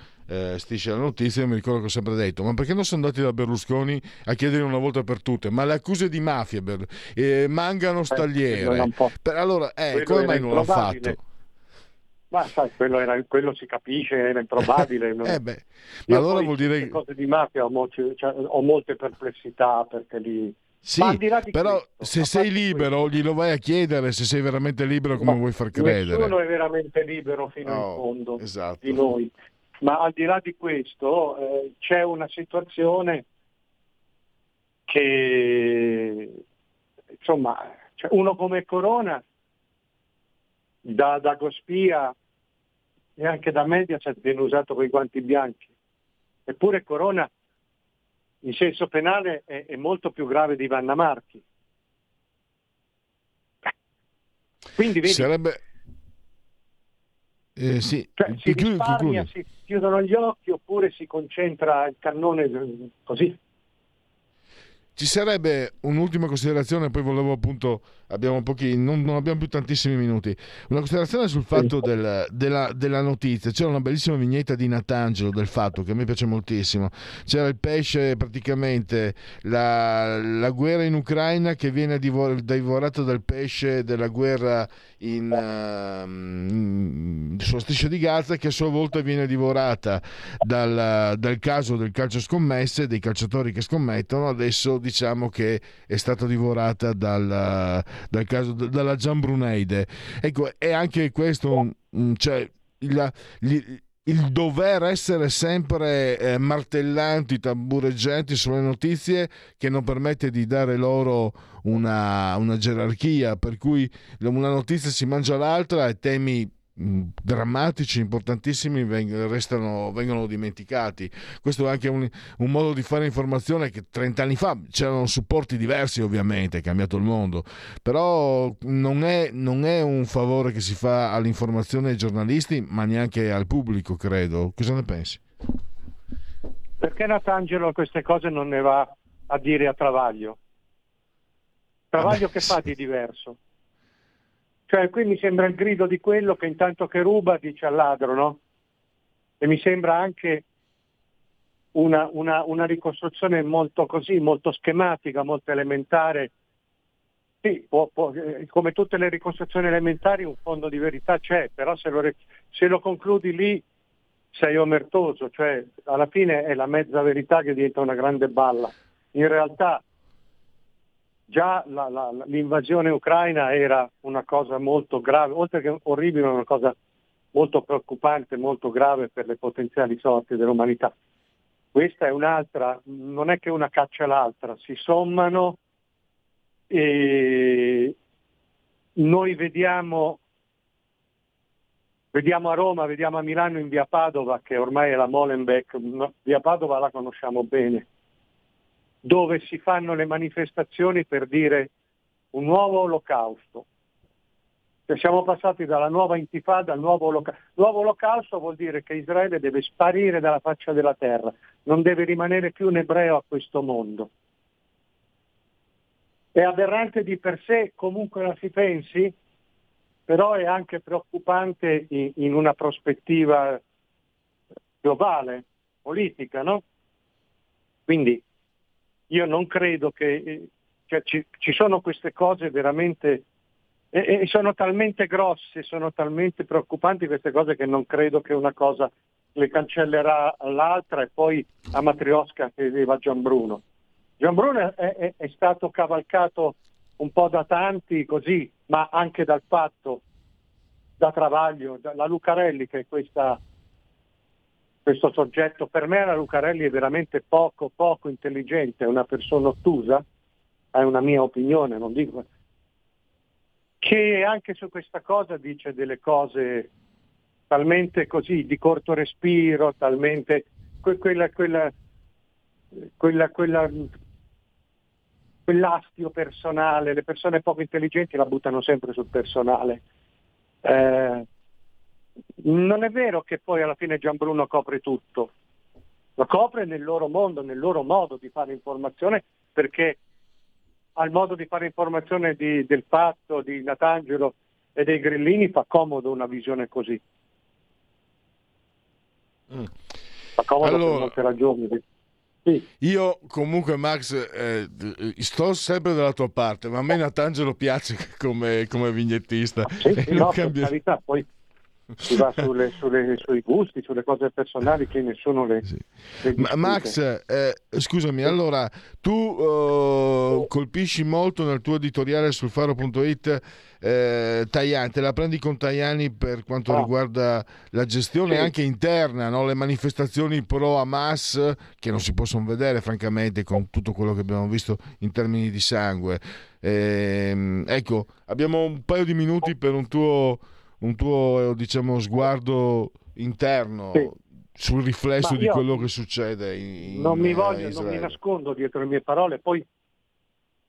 Striscia la Notizia, mi ricordo che ho sempre detto, ma perché non sono andati da Berlusconi a chiedere una volta per tutte, ma le accuse di mafia, Mangano, Stagliere, allora come mai non l'ha fatto? Ma sai, quello si capisce, era improbabile. Ma allora vuol dire che cose di mafia ho molte perplessità, perché lì sì, però se sei libero glielo vai a chiedere, se sei veramente libero come vuoi far credere. Nessuno è veramente libero fino in fondo, esatto, di noi. Ma al di là di questo c'è una situazione che, insomma, uno come Corona, da Dagospia e anche da Mediaset viene usato coi guanti bianchi. Eppure Corona in senso penale è molto più grave di Vanna Marchi. Quindi vedi, sarebbe si chiudono gli occhi oppure si concentra il cannone così. Ci sarebbe un'ultima considerazione, poi volevo appunto, abbiamo pochi, non abbiamo più tantissimi minuti, una considerazione sul fatto della notizia. C'era una bellissima vignetta di Natangelo del Fatto che a me piace moltissimo, c'era il pesce, praticamente la guerra in Ucraina che viene divorata dal pesce della guerra sulla striscia di Gaza, che a sua volta viene divorata dal caso del calcio scommesse, dei calciatori che scommettono. Adesso diciamo che è stata divorata dalla Giambruneide. Ecco, è anche questo, cioè il dover essere sempre martellanti, tambureggianti sulle notizie, che non permette di dare loro una gerarchia, per cui una notizia si mangia l'altra e temi drammatici, importantissimi vengono dimenticati. Questo è anche un modo di fare informazione che 30 anni fa c'erano supporti diversi, ovviamente è cambiato il mondo, però non è un favore che si fa all'informazione, ai giornalisti, ma neanche al pubblico, credo. Cosa ne pensi? Perché Natangelo queste cose non ne va a dire a Travaglio? Che fa di diverso? Cioè, qui mi sembra il grido di quello che intanto che ruba dice al ladro, no? E mi sembra anche una ricostruzione molto così, molto schematica, molto elementare. Sì, può, come tutte le ricostruzioni elementari un fondo di verità c'è, però se lo concludi lì sei omertoso, cioè alla fine è la mezza verità che diventa una grande balla. In realtà già l'invasione ucraina era una cosa molto grave, oltre che orribile, una cosa molto preoccupante, molto grave per le potenziali sorti dell'umanità. Questa è un'altra, non è che una caccia all'altra, si sommano, e noi vediamo a Roma, vediamo a Milano in via Padova, che ormai è la Molenbeek, via Padova la conosciamo bene, dove si fanno le manifestazioni per dire un nuovo olocausto. Cioè siamo passati dalla nuova intifada al nuovo olocausto. Nuovo olocausto vuol dire che Israele deve sparire dalla faccia della terra, non deve rimanere più un ebreo a questo mondo. È aberrante di per sé, comunque la si pensi, però è anche preoccupante in una prospettiva globale, politica, no? Quindi io non credo che, cioè, ci sono queste cose veramente, e sono talmente grosse, sono talmente preoccupanti queste cose, che non credo che una cosa le cancellerà all'altra e poi a Matrioska che arriva Giambruno. Giambruno è stato cavalcato un po' da tanti così, ma anche dal Fatto, da Travaglio, la Lucarelli, che è questo soggetto. Per me la Lucarelli è veramente poco intelligente, è una persona ottusa, è una mia opinione, non dico, che anche su questa cosa dice delle cose talmente così di corto respiro, talmente quell'astio personale. Le persone poco intelligenti la buttano sempre sul personale. Non è vero che poi alla fine Giambruno copre tutto, lo copre nel loro mondo, nel loro modo di fare informazione, perché al modo di fare informazione del Fatto, di Natangelo e dei Grillini fa comodo una visione così. Fa comodo, allora, per molte ragioni. Sì. Io comunque, Max, sto sempre dalla tua parte, ma a me Natangelo piace come vignettista. Sì, no, cambia... per carità, poi si va sui gusti, sulle cose personali che nessuno le... Sì. Max, scusami, allora tu colpisci molto nel tuo editoriale sul faro.it Tajani, te la prendi con Tajani per quanto riguarda la gestione anche interna, no? Le manifestazioni pro Hamas che non si possono vedere, francamente, con tutto quello che abbiamo visto in termini di sangue. Ecco, abbiamo un paio di minuti per un tuo diciamo sguardo interno sul riflesso di quello che succede in non mi nascondo dietro le mie parole. Poi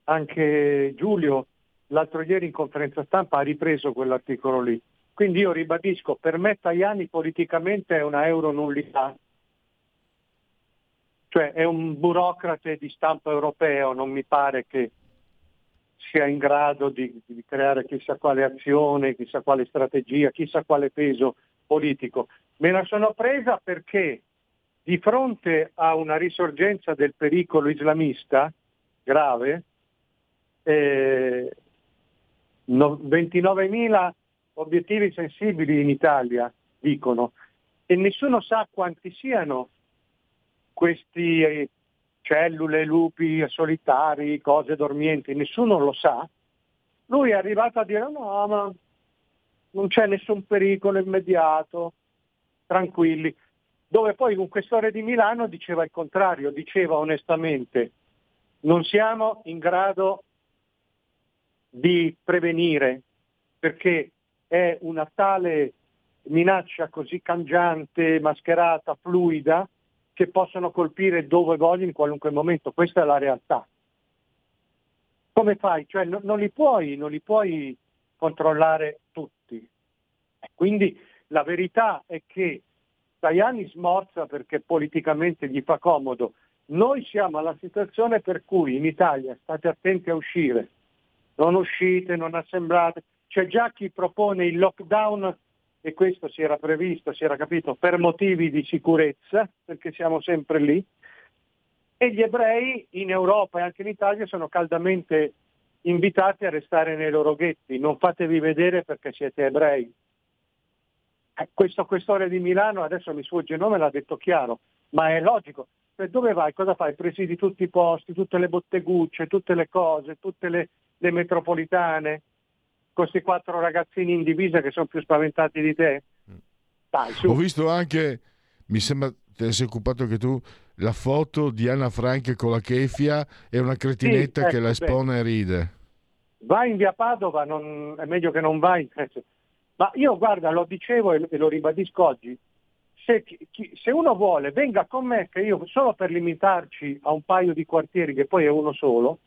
anche Giulio l'altro ieri in conferenza stampa ha ripreso quell'articolo lì, quindi io ribadisco, per me Tajani politicamente è una euro nullità, Cioè è un burocrate di stampo europeo, non mi pare che sia in grado di creare chissà quale azione, chissà quale strategia, chissà quale peso politico. Me la sono presa perché di fronte a una risorgenza del pericolo islamista grave, 29.000 obiettivi sensibili in Italia, dicono, e nessuno sa quanti siano questi cellule, lupi solitari, cose dormienti, nessuno lo sa. Lui è arrivato a dire no, ma non c'è nessun pericolo immediato, tranquilli. Dove poi un questore di Milano diceva il contrario, diceva onestamente non siamo in grado di prevenire perché è una tale minaccia così cangiante, mascherata, fluida, che possono colpire dove vogliono in qualunque momento. Questa è la realtà. Come fai? Cioè non li puoi controllare tutti. Quindi la verità è che Tajani smorza perché politicamente gli fa comodo. Noi siamo alla situazione per cui in Italia state attenti a uscire, non uscite, non assemblate. C'è già chi propone il lockdown, e questo si era previsto, si era capito, per motivi di sicurezza, perché siamo sempre lì, e gli ebrei in Europa e anche in Italia sono caldamente invitati a restare nei loro ghetti, non fatevi vedere perché siete ebrei. Questo questore di Milano, adesso mi sfugge il nome, l'ha detto chiaro, ma è logico. Per dove vai? Cosa fai? Presidi tutti i posti, tutte le bottegucce, tutte le cose, tutte le metropolitane? Questi 4 ragazzini in divisa che sono più spaventati di te. Dai, su. Ho visto anche, mi sembra te ne sei occupato anche tu, la foto di Anna Frank con la keffia e una cretinetta, sì, che la espone e ride. Vai in via Padova, è meglio che non vai. Ma io, guarda, lo dicevo e lo ribadisco oggi, se uno vuole venga con me, che io solo per limitarci a un paio di quartieri, che poi è uno solo,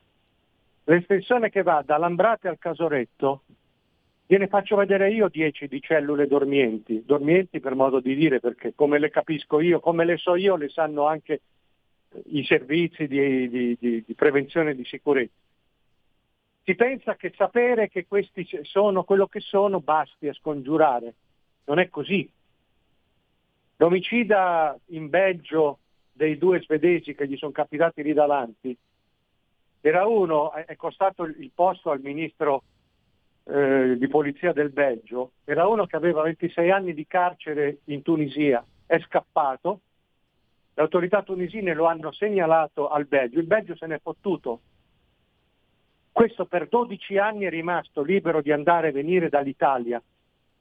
l'estensione che va da Lambrate al Casoretto, gliene faccio vedere io 10 di cellule dormienti per modo di dire, perché come le capisco io, come le so io, le sanno anche i servizi di prevenzione e di sicurezza. Si pensa che sapere che questi sono quello che sono basti a scongiurare, non è così. L'omicida in Belgio dei 2 svedesi che gli sono capitati lì davanti, era uno, è costato il posto al ministro di polizia del Belgio, era uno che aveva 26 anni di carcere in Tunisia, è scappato, le autorità tunisine lo hanno segnalato al Belgio, il Belgio se n'è fottuto, questo per 12 anni è rimasto libero di andare e venire dall'Italia,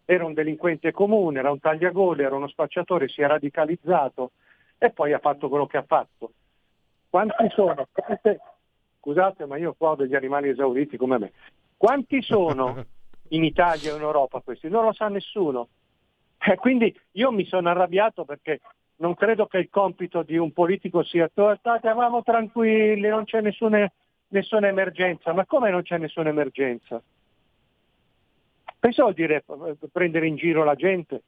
era un delinquente comune, era un tagliagole, era uno spacciatore, si è radicalizzato e poi ha fatto quello che ha fatto. Quanti sono? Scusate, ma io qua ho degli animali esauriti come me. Quanti sono in Italia o in Europa questi? Non lo sa nessuno. Quindi io mi sono arrabbiato perché non credo che il compito di un politico sia stavamo tranquilli, non c'è nessuna emergenza. Ma come non c'è nessuna emergenza? Pensavo dire prendere in giro la gente.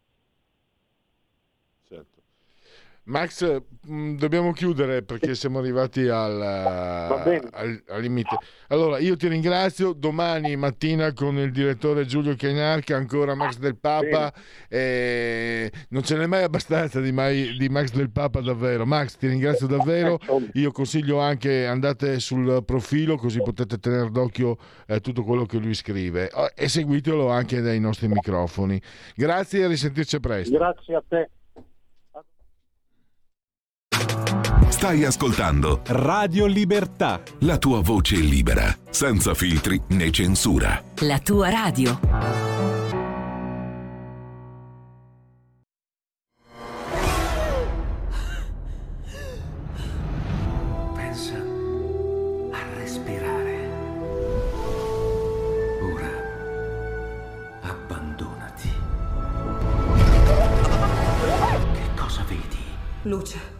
Certo. Max, dobbiamo chiudere perché siamo arrivati al limite. Allora, io ti ringrazio. Domani mattina con il direttore Giulio Chianarca, ancora Max del Papa. Non ce n'è mai abbastanza di Max del Papa, davvero. Max, ti ringrazio davvero. Io consiglio anche, andate sul profilo così potete tenere d'occhio tutto quello che lui scrive e seguitelo anche dai nostri microfoni. Grazie e risentirci presto. Grazie a te. Stai ascoltando Radio Libertà, la tua voce libera, senza filtri né censura. La tua radio. Pensa a respirare. Ora abbandonati. Che cosa vedi? Luce.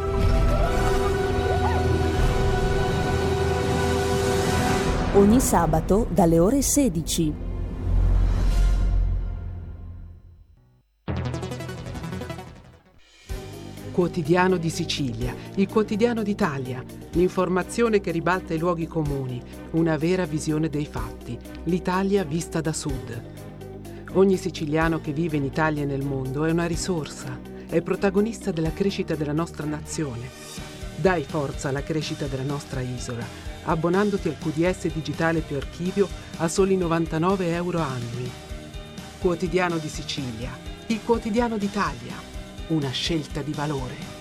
Ogni sabato dalle ore 16. Quotidiano di Sicilia, il quotidiano d'Italia, l'informazione che ribalta i luoghi comuni, una vera visione dei fatti, l'Italia vista da sud. Ogni siciliano che vive in Italia e nel mondo è una risorsa, è protagonista della crescita della nostra nazione. Dai forza alla crescita della nostra isola, abbonandoti al QDS digitale più archivio a soli €99 annui. Quotidiano di Sicilia, il quotidiano d'Italia. Una scelta di valore.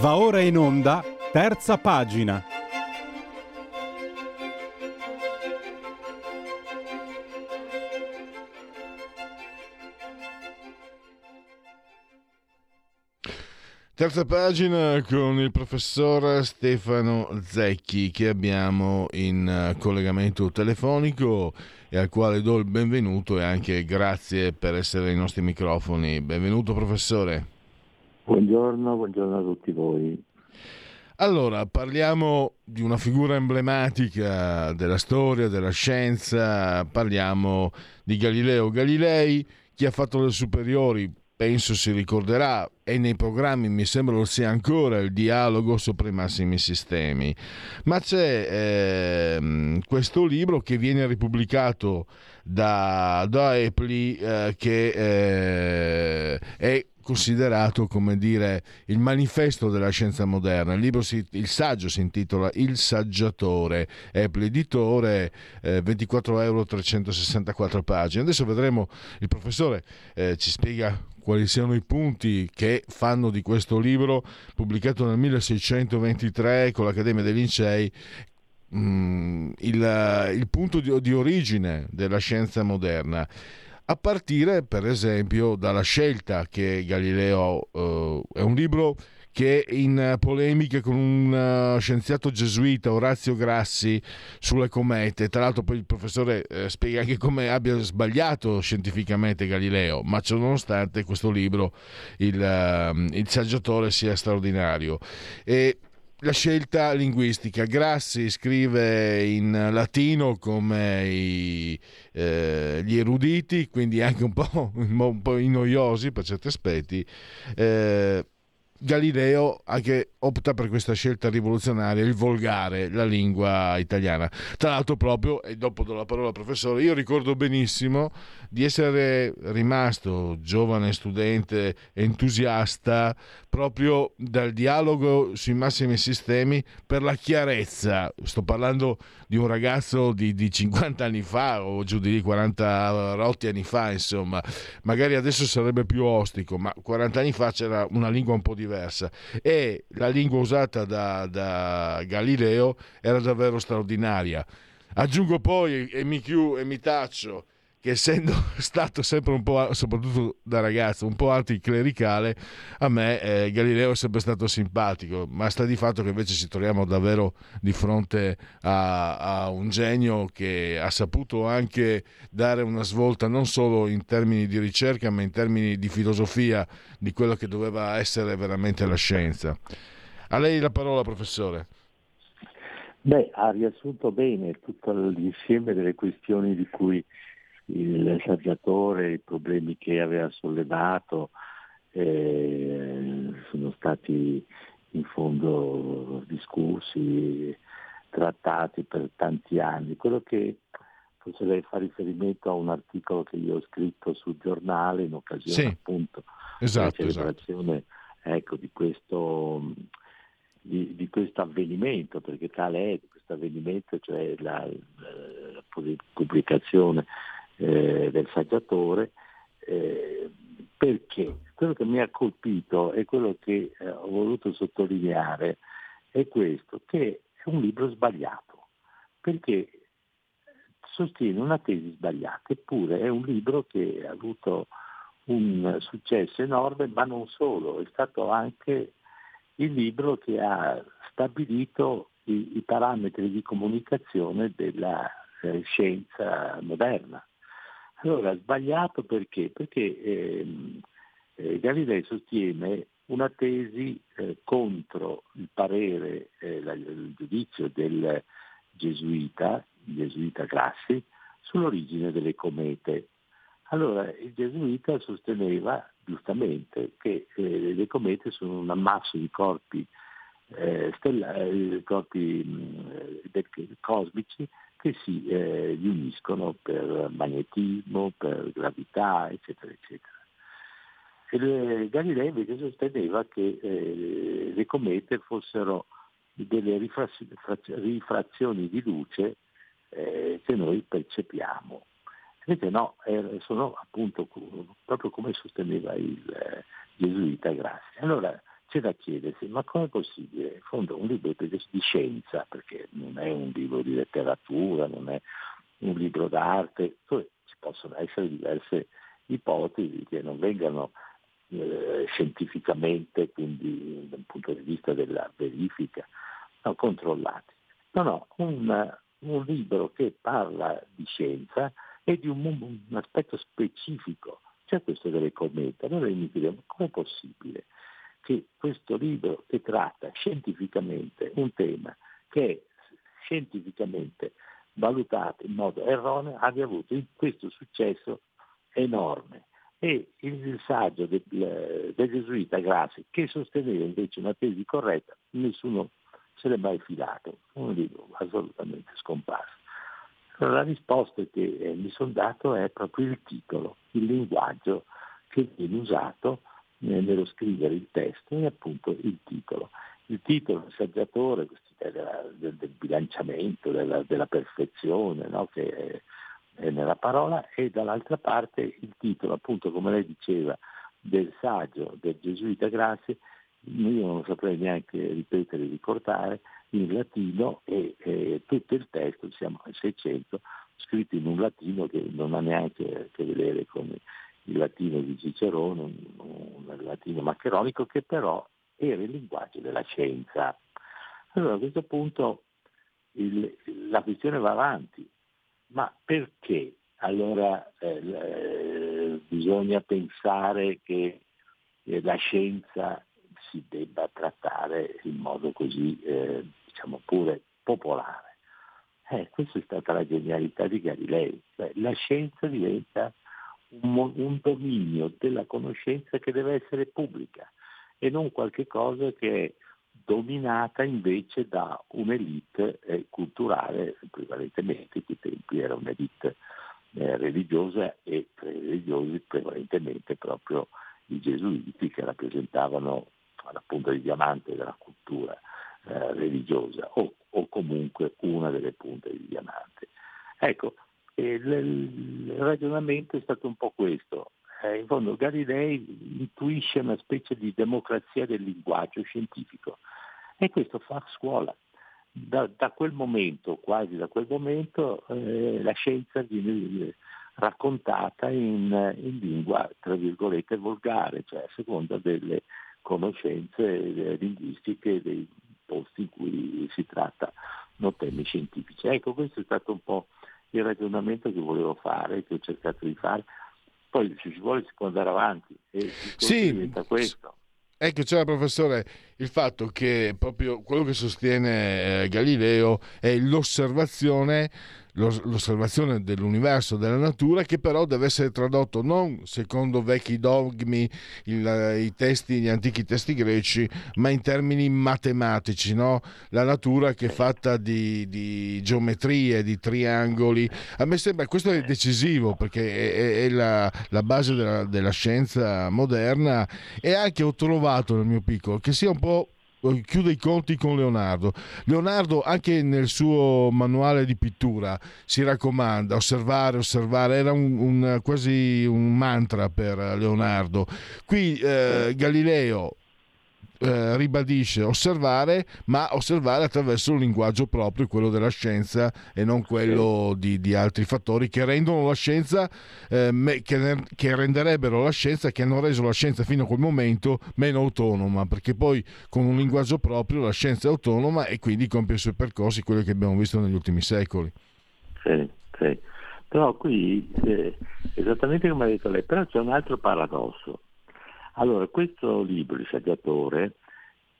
Va ora in onda, terza pagina. Terza pagina con il professor Stefano Zecchi, che abbiamo in collegamento telefonico e al quale do il benvenuto e anche grazie per essere ai nostri microfoni. Benvenuto professore. Buongiorno a tutti voi. Allora, parliamo di una figura emblematica della storia, della scienza, parliamo di Galileo Galilei. Chi ha fatto le superiori penso si ricorderà, e nei programmi mi sembra lo sia ancora, il dialogo su primassimi sistemi. Ma c'è questo libro che viene ripubblicato da Epli, che è considerato, come dire, il manifesto della scienza moderna. Il saggio si intitola Il saggiatore, Epli editore, 24 euro, 364 pagine. Adesso vedremo, il professore ci spiega quali siano i punti che fanno di questo libro, pubblicato nel 1623 con l'Accademia dei Lincei, il punto di origine della scienza moderna, a partire per esempio dalla scelta che Galileo è un libro che è in polemica con un scienziato gesuita, Orazio Grassi, sulle comete. Tra l'altro poi il professore spiega anche come abbia sbagliato scientificamente Galileo, ma ciononostante questo libro, il saggiatore, sia straordinario. E la scelta linguistica. Grassi scrive in latino come gli eruditi, quindi anche un po' noiosi per certi aspetti. Galileo anche opta per questa scelta rivoluzionaria, il volgare, la lingua italiana. Tra l'altro proprio, e dopo do la parola al professore, io ricordo benissimo di essere rimasto giovane studente entusiasta proprio dal dialogo sui massimi sistemi per la chiarezza. Sto parlando di un ragazzo di 50 anni fa o giù di lì, 48 anni fa, insomma. Magari adesso sarebbe più ostico, ma 40 anni fa c'era una lingua un po' diversa, e la lingua usata da Galileo era davvero straordinaria. Aggiungo poi, e mi taccio, che essendo stato sempre un po', soprattutto da ragazzo, un po' anticlericale, a me Galileo è sempre stato simpatico, ma sta di fatto che invece ci troviamo davvero di fronte a un genio che ha saputo anche dare una svolta non solo in termini di ricerca, ma in termini di filosofia di quello che doveva essere veramente la scienza. A lei la parola, professore. Ha riassunto bene tutto l'insieme delle questioni di cui il saggiatore, i problemi che aveva sollevato sono stati in fondo discussi, trattati per tanti anni. Quello che forse lei fa riferimento a un articolo che io ho scritto sul giornale in occasione, sì, appunto, della celebrazione, esatto, ecco, di questo avvenimento, perché tale è questo avvenimento, cioè la pubblicazione del saggiatore, perché quello che mi ha colpito e quello che ho voluto sottolineare è questo, che è un libro sbagliato, perché sostiene una tesi sbagliata, eppure è un libro che ha avuto un successo enorme, ma non solo, è stato anche il libro che ha stabilito i parametri di comunicazione della scienza moderna. Allora, sbagliato perché? Perché Galilei sostiene una tesi contro il parere, il giudizio del gesuita Grassi, sull'origine delle comete. Allora, il gesuita sosteneva, giustamente, che le comete sono un ammasso di corpi stellari, corpi cosmici, che si riuniscono per magnetismo, per gravità, eccetera, eccetera. E Galilei invece sosteneva che le comete fossero delle rifrazioni di luce che noi percepiamo. Invece no, sono appunto proprio come sosteneva il gesuita Grassi. Allora c'è da chiedersi, ma com'è possibile? In fondo è un libro di scienza, perché non è un libro di letteratura, non è un libro d'arte, ci possono essere diverse ipotesi che non vengano scientificamente, quindi dal punto di vista della verifica, controllati. Un libro che parla di scienza e di un aspetto specifico, cioè questo delle comete. Allora mi chiedevo, com'è possibile che questo libro che tratta scientificamente un tema che è scientificamente valutato in modo erroneo abbia avuto questo successo enorme? E il saggio del gesuita Grassi, che sosteneva invece una tesi corretta, nessuno se l'è mai filato, un libro assolutamente scomparso. Allora, la risposta che mi sono dato è proprio il titolo, il linguaggio che viene usato nello scrivere il testo e appunto il titolo. Il titolo del saggiatore, questa idea del bilanciamento, della perfezione, no? Che è nella parola, e dall'altra parte il titolo, appunto, come lei diceva, del saggio del gesuita Grassi. Io non saprei neanche ripetere e ricordare in latino, e tutto il testo, siamo al 600, scritto in un latino che non ha neanche a che vedere con il latino di Cicerone, un latino maccheronico, che però era il linguaggio della scienza. Allora a questo punto la questione va avanti. Ma perché allora bisogna pensare che la scienza si debba trattare in modo così, pure popolare? Questa è stata la genialità di Galilei. La scienza diventa un dominio della conoscenza che deve essere pubblica e non qualche cosa che è dominata invece da un'elite culturale, prevalentemente, in quei tempi era un'elite religiosa, e religiosi prevalentemente proprio i gesuiti, che rappresentavano la punta di diamante della cultura religiosa, o comunque una delle punte di diamante. Ecco, il ragionamento è stato un po' questo. In fondo Galilei intuisce una specie di democrazia del linguaggio scientifico, e questo fa scuola. Da quel momento, la scienza viene raccontata in lingua, tra virgolette, volgare, cioè a seconda delle conoscenze linguistiche dei posti in cui si tratta temi scientifici. Ecco, questo è stato un po' il ragionamento che volevo fare, che ho cercato di fare. Poi se ci vuole si può andare avanti, e sì, diventa questo. Ecco, c'era, professore, il fatto che proprio quello che sostiene Galileo è l'osservazione dell'universo, della natura, che però deve essere tradotto non secondo vecchi dogmi, gli antichi testi greci, ma in termini matematici, no? La natura che è fatta di geometrie, di triangoli. A me sembra questo è decisivo, perché è la base della scienza moderna. E anche ho trovato, nel mio piccolo, che sia un po' chiude i conti con Leonardo. Anche nel suo manuale di pittura si raccomanda osservare, era quasi un mantra per Leonardo. Qui Galileo ribadisce osservare, ma osservare attraverso un linguaggio proprio, quello della scienza, e non quello di altri fattori che rendono la scienza che renderebbero la scienza, che hanno reso la scienza fino a quel momento meno autonoma, perché poi con un linguaggio proprio la scienza è autonoma e quindi compie i suoi percorsi, quello che abbiamo visto negli ultimi secoli. Sì. Però qui esattamente come ha detto lei, però c'è un altro paradosso. Allora, questo libro, Il saggiatore,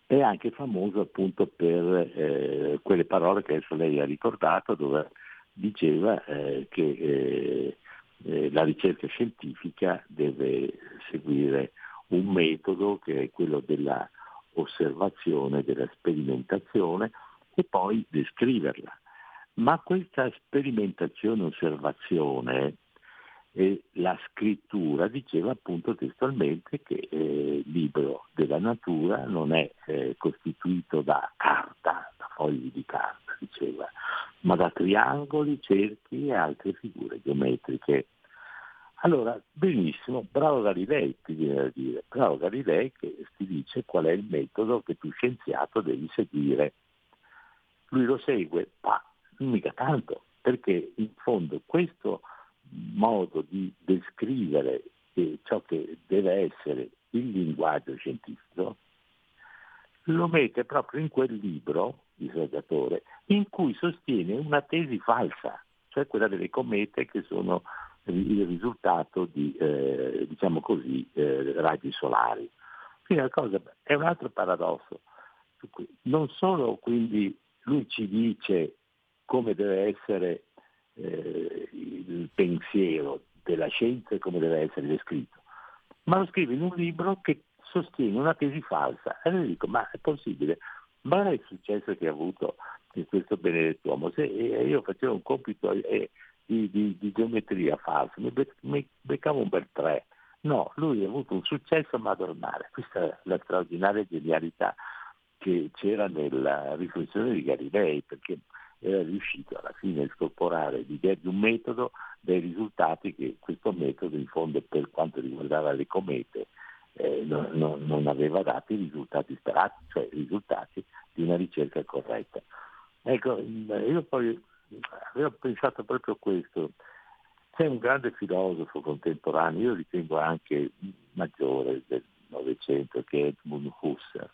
è anche famoso appunto per quelle parole che adesso lei ha ricordato, dove diceva che la ricerca scientifica deve seguire un metodo che è quello della osservazione, della sperimentazione, e poi descriverla. Ma questa sperimentazione, osservazione, e la scrittura, diceva appunto testualmente che il libro della natura non è costituito da carta, da fogli di carta, diceva, ma da triangoli, cerchi e altre figure geometriche. Allora, benissimo, bravo Galilei, ti viene da dire, bravo Galilei che ti dice qual è il metodo che tu scienziato devi seguire. Lui lo segue, ma mica tanto, perché in fondo questo modo di descrivere ciò che deve essere il linguaggio scientifico lo mette proprio in quel libro, il viaggiatore, in cui sostiene una tesi falsa, cioè quella delle comete che sono il risultato di raggi solari. Quindi la cosa è un altro paradosso. Non solo quindi lui ci dice come deve essere il pensiero della scienza e come deve essere descritto, ma lo scrive in un libro che sostiene una tesi falsa. E allora dico, ma è possibile? Ma non è il successo che ha avuto questo benedetto uomo? Se io facevo un compito di geometria falsa, mi beccavo un bel 3. No, lui ha avuto un successo madornale. Questa è la straordinaria genialità che c'era nella riflessione di Galilei, perché era riuscito alla fine a scorporare l'idea di un metodo dai risultati che questo metodo in fondo, per quanto riguardava le comete, non aveva dato i risultati sperati, cioè i risultati di una ricerca corretta. Ecco, io poi avevo pensato proprio questo. C'è un grande filosofo contemporaneo, io ritengo anche maggiore del Novecento, che è Edmund Husserl,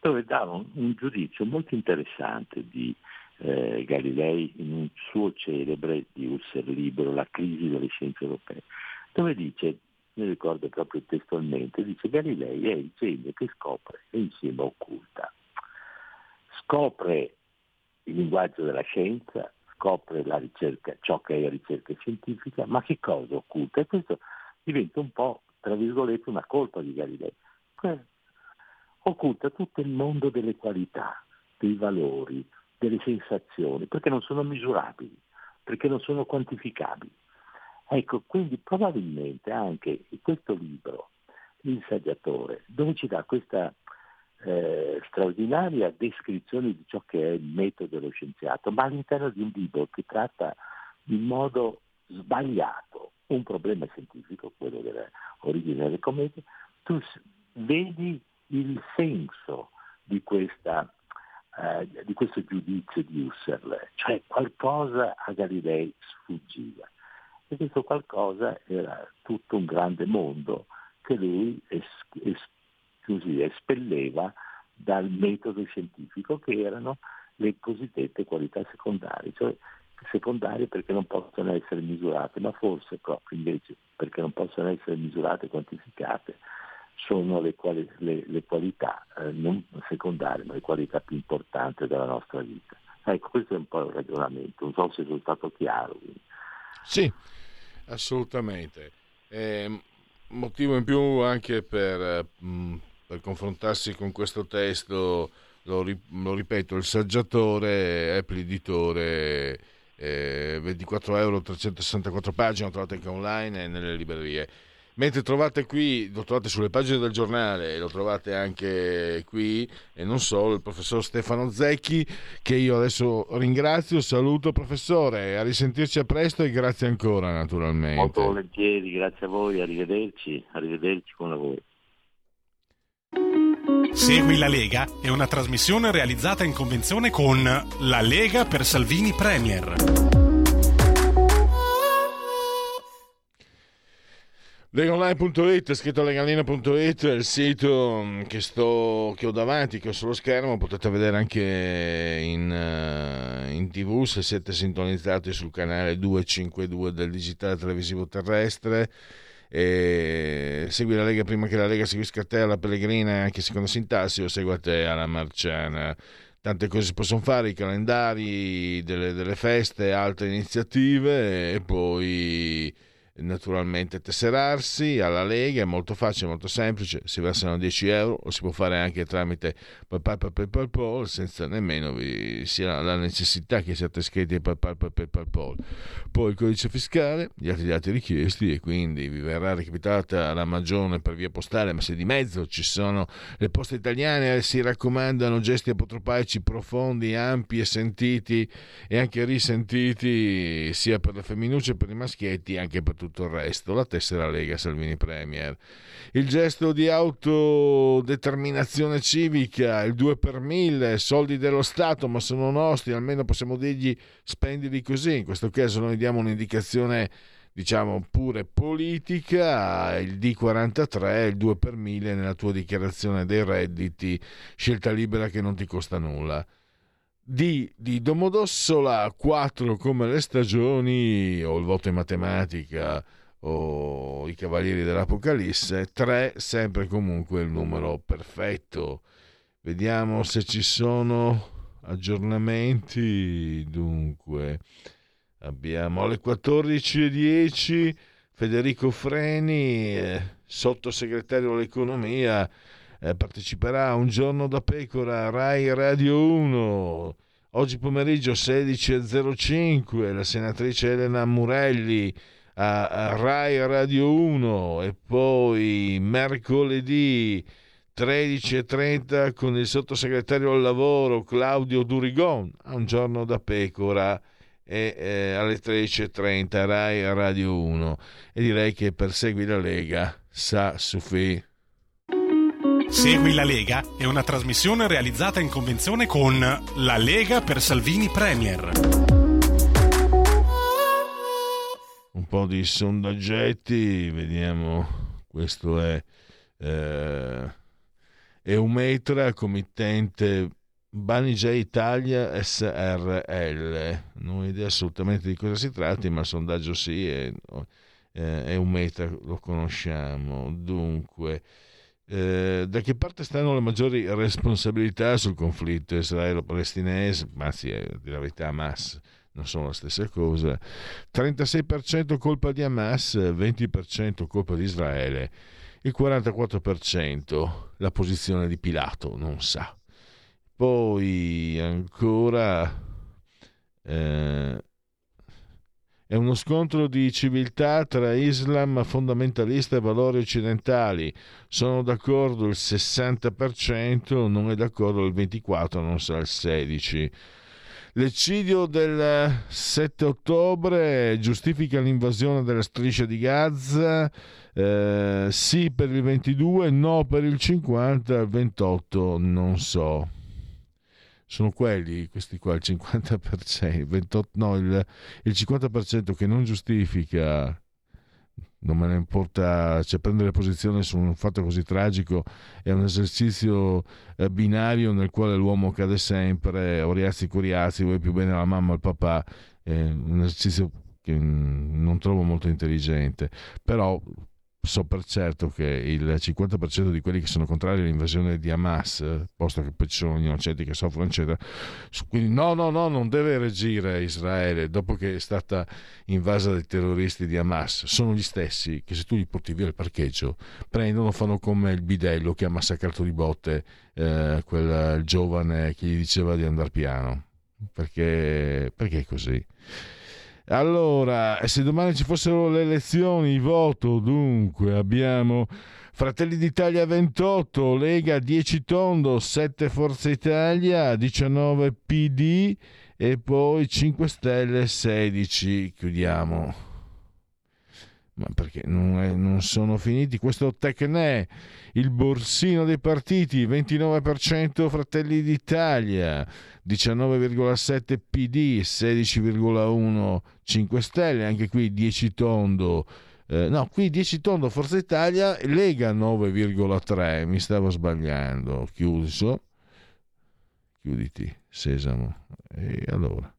dove dava un giudizio molto interessante di Galilei in un suo celebre di Husserl libro, La crisi delle scienze europee, dove dice, mi ricordo proprio testualmente, dice: Galilei è il genio che scopre e insieme occulta, scopre il linguaggio della scienza, scopre la ricerca, ciò che è ricerca scientifica, ma che cosa occulta? E questo diventa un po', tra virgolette, una colpa di Galilei. Occulta tutto il mondo delle qualità, dei valori, delle sensazioni, perché non sono misurabili, perché non sono quantificabili. Ecco, quindi probabilmente anche in questo libro, Il saggiatore, dove ci dà questa straordinaria descrizione di ciò che è il metodo dello scienziato, ma all'interno di un libro che tratta in modo sbagliato un problema scientifico, quello dell'origine delle comete, tu vedi il senso di questo giudizio di Husserl, cioè qualcosa a Galilei sfuggiva. E questo qualcosa era tutto un grande mondo che lui espelleva dal metodo scientifico, che erano le cosiddette qualità secondarie, cioè secondarie perché non possono essere misurate, ma forse proprio invece perché non possono essere misurate e quantificate sono le qualità non secondarie, ma le qualità più importanti della nostra vita. Ecco, questo è un po' il ragionamento, non so se sono stato chiaro. Quindi. Sì, assolutamente. Motivo in più anche per confrontarsi con questo testo, lo ripeto, Il saggiatore è l'editore, 24€, 364 pagine, trovate anche online e nelle librerie. Mentre trovate qui, lo trovate sulle pagine del giornale, lo trovate anche qui, e non solo, il professor Stefano Zecchi, che io adesso ringrazio, saluto. Professore, a risentirci a presto e grazie ancora, naturalmente. Molto volentieri, grazie a voi, arrivederci con voi. Segui la Lega è una trasmissione realizzata in convenzione con La Lega per Salvini Premier. Legaonline.it, scritto legalina.it, il sito che ho davanti, che ho sullo schermo, potete vedere anche in TV se siete sintonizzati sul canale 252 del digitale televisivo terrestre. E segui la Lega prima che la Lega seguisca te, alla Pellegrina, anche secondo Sintassi, o segua te alla Marciana. Tante cose si possono fare, i calendari delle feste, altre iniziative, e poi naturalmente tesserarsi alla Lega è molto facile, molto semplice, si versano €10, o si può fare anche tramite PayPal, senza nemmeno vi sia la necessità che siate iscritti a PayPal. Poi il codice fiscale, gli altri dati richiesti, e quindi vi verrà recapitata la magione per via postale, ma se di mezzo ci sono le poste italiane, si raccomandano gesti apotropaici profondi, ampi e sentiti e anche risentiti, sia per le femminucce, per i maschietti, anche per tutto il resto, la tessera Lega Salvini Premier. Il gesto di autodeterminazione civica, il 2 per 1000, soldi dello Stato ma sono nostri, almeno possiamo dirgli spendili così. In questo caso noi diamo un'indicazione, diciamo, pure politica, il D43, il 2 per 1000 nella tua dichiarazione dei redditi, scelta libera che non ti costa nulla. D di Domodossola, 4 come le stagioni, o il voto in matematica, o i Cavalieri dell'Apocalisse, 3 sempre comunque il numero perfetto. Vediamo se ci sono aggiornamenti. Dunque, abbiamo alle 14:10 Federico Freni, sottosegretario all'economia, parteciperà a Un giorno da pecora Rai Radio 1. Oggi pomeriggio 16:05 la senatrice Elena Murelli a Rai Radio 1, e poi mercoledì 13:30 con il sottosegretario al lavoro Claudio Durigon a Un giorno da pecora, e alle 13:30 Rai Radio 1. E direi che persegui la Lega, sa Sofì. Segui la Lega è una trasmissione realizzata in convenzione con La Lega per Salvini Premier. Un po' di sondaggetti, vediamo. Questo è Eumetra, committente Banijay Italia SRL. Non ho idea assolutamente di cosa si tratti, ma il sondaggio sì, è un meta, lo conosciamo. Dunque, da che parte stanno le maggiori responsabilità sul conflitto israelo-palestinese? Ma sì, di la verità Hamas, non sono la stessa cosa. 36% colpa di Hamas, 20% colpa di Israele, il 44% la posizione di Pilato, non sa. Poi ancora è uno scontro di civiltà tra Islam fondamentalista e valori occidentali. Sono d'accordo il 60%, non è d'accordo il 24%, non sarà il 16%. L'eccidio del 7 ottobre giustifica l'invasione della striscia di Gaza, sì per il 22%, no per il 50%, il 28% non so. Sono quelli, questi qua, il 50%, 28, no, il 50% che non giustifica, non me ne importa, cioè prendere posizione su un fatto così tragico è un esercizio binario nel quale l'uomo cade sempre, oriazzi curiazzi, vuoi più bene alla mamma o al papà, è un esercizio che non trovo molto intelligente, però so per certo che il 50% di quelli che sono contrari all'invasione di Hamas, posto che poi ci sono gli innocenti che soffrono eccetera, quindi no non deve reagire Israele dopo che è stata invasa dai terroristi di Hamas, sono gli stessi che se tu li porti via al parcheggio prendono, fanno come il bidello che ha massacrato di botte quel giovane che gli diceva di andare piano, perché è così. Allora, se domani ci fossero le elezioni, voto, dunque, abbiamo Fratelli d'Italia 28, Lega 10 tondo, 7 Forza Italia, 19 PD e poi 5 Stelle 16. Chiudiamo. Ma perché non sono finiti? Questo Tecnè, il borsino dei partiti, 29% Fratelli d'Italia, 19,7 PD, 16,1 5 Stelle, anche qui 10 tondo. No, qui 10 tondo Forza Italia, Lega 9,3, mi stavo sbagliando. Chiuso. Chiuditi, sesamo. E allora.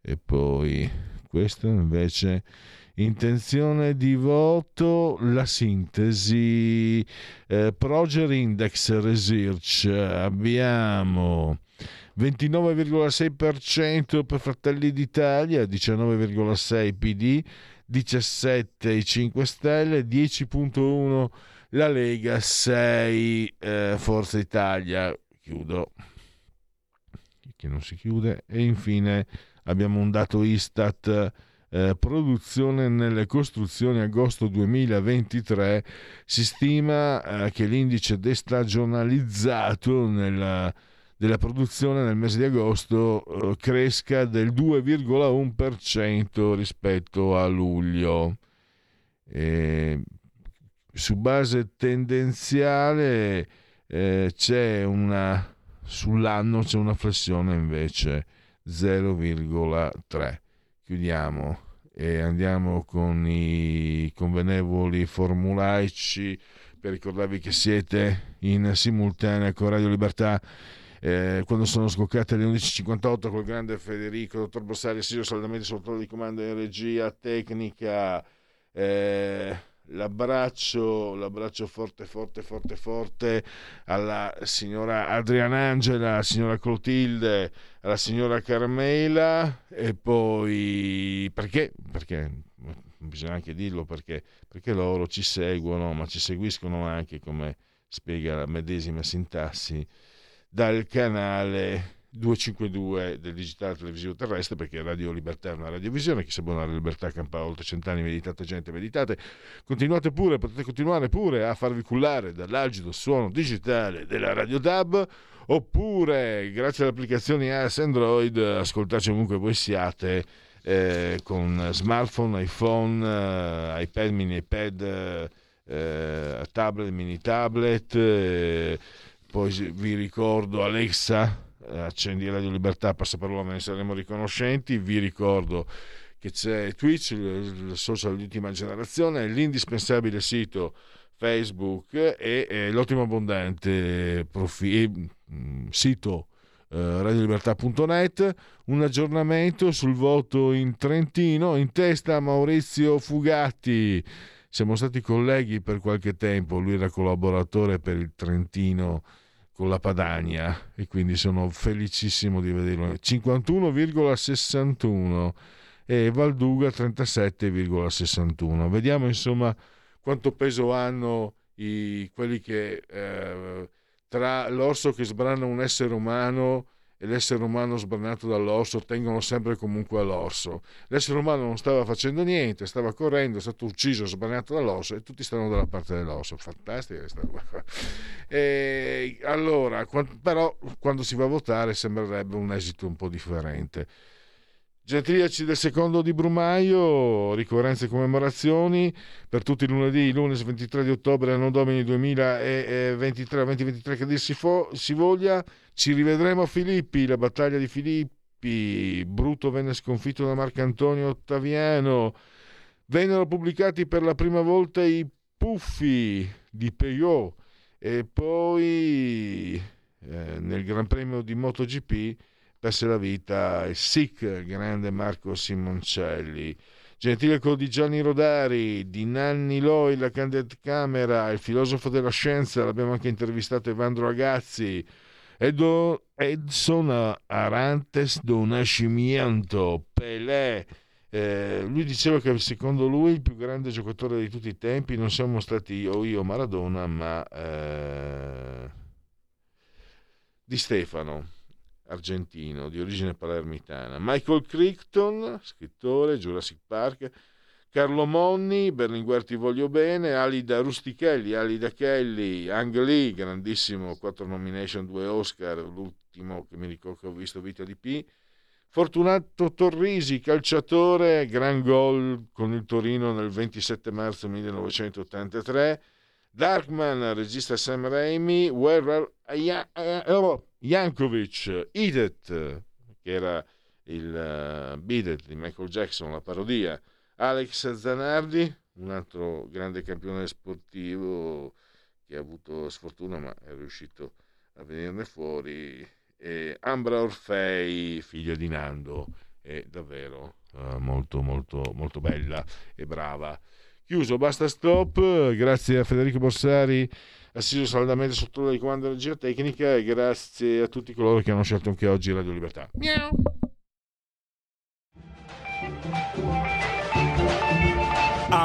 E poi questo invece, intenzione di voto, la sintesi, Proger Index Research, abbiamo 29,6% per Fratelli d'Italia, 19,6% PD, 17% 5 Stelle, 10,1% la Lega, 6% Forza Italia. Chiudo, che non si chiude. E infine abbiamo un dato Istat, produzione nelle costruzioni agosto 2023, si stima che l'indice destagionalizzato della produzione nel mese di agosto cresca del 2,1% rispetto a luglio. Su base tendenziale sull'anno c'è una flessione invece 0,3. Chiudiamo e andiamo con i convenevoli formulaici per ricordarvi che siete in simultanea con Radio Libertà. Quando sono scoccate le 11.58 col grande Federico, dottor Borsari, Assiso saldamente sul tavolo di comando in regia tecnica. L'abbraccio forte alla signora Adrianangela, alla signora Clotilde, alla signora Carmela, e poi perché bisogna anche dirlo, perché loro ci seguono, ma ci seguiscono anche, come spiega la medesima sintassi, dal canale 252 del digitale televisivo terrestre, perché Radio Libertà è una radiovisione. Chi sa buona Radio Libertà campa oltre 100 anni. Meditate, gente, meditate, continuate pure, potete continuare pure a farvi cullare dall'algido suono digitale della Radio DAB, oppure grazie alle applicazioni AS Android ascoltarci ovunque voi siate, con smartphone, iPhone, iPad, mini iPad, tablet, mini tablet, poi vi ricordo Alexa, accendi Radio Libertà, passaparola, ne saremo riconoscenti. Vi ricordo che c'è Twitch, il social di ultima generazione, l'indispensabile sito Facebook e l'ottimo abbondante sito radiolibertà.net. Un aggiornamento sul voto in Trentino, in testa Maurizio Fugatti. Siamo stati colleghi per qualche tempo, lui era collaboratore per il Trentino con la Padania, e quindi sono felicissimo di vederlo. 51,61 e Valduga 37,61. Vediamo insomma quanto peso hanno quelli che tra l'orso che sbrana un essere umano e l'essere umano sbranato dall'orso tengono sempre comunque all'orso. L'essere umano non stava facendo niente, stava correndo, è stato ucciso, sbranato dall'orso, e tutti stanno dalla parte dell'orso. Fantastica questa cosa. E allora, però quando si va a votare sembrerebbe un esito un po' differente. Gentiliaci del secondo di Brumaio, ricorrenze e commemorazioni per tutti i lunedì 23 di ottobre anno domini 2023, che dir si voglia. Ci rivedremo a Filippi, la battaglia di Filippi. Bruto venne sconfitto da Marcantonio Ottaviano. Vennero pubblicati per la prima volta i Puffi di Peugeot, e poi nel Gran Premio di MotoGP perse la vita il SIC, grande Marco Simoncelli. Gentile di Gianni Rodari, di Nanni Loi, la Candidcamera, il filosofo della scienza, l'abbiamo anche intervistato, Evandro Agazzi. Edson Arantes do Nascimento, Pelé. Lui diceva che secondo lui il più grande giocatore di tutti i tempi non siamo stati io Maradona, ma Di Stefano, argentino di origine palermitana. Michael Crichton, scrittore, Jurassic Park. Carlo Monni, Berlinguer ti voglio bene. Alida Rustichelli, Alida Kelly, Ang Lee, grandissimo, 4 nomination, 2 Oscar, l'ultimo che mi ricordo che ho visto Vita di P. Fortunato Torrisi, calciatore, gran gol con il Torino nel 27 marzo 1983. Darkman, regista Sam Raimi. Werner Yankovic, Idet, che era il Bidet di Michael Jackson, la parodia. Alex Zanardi, un altro grande campione sportivo che ha avuto sfortuna ma è riuscito a venirne fuori. E Ambra Orfei, figlia di Nando, è davvero molto molto molto bella e brava. Chiuso, basta, stop. Grazie a Federico Borsari, assiso saldamente sotto la comando della regia tecnica, e grazie a tutti coloro che hanno scelto anche oggi Radio Libertà. Miau.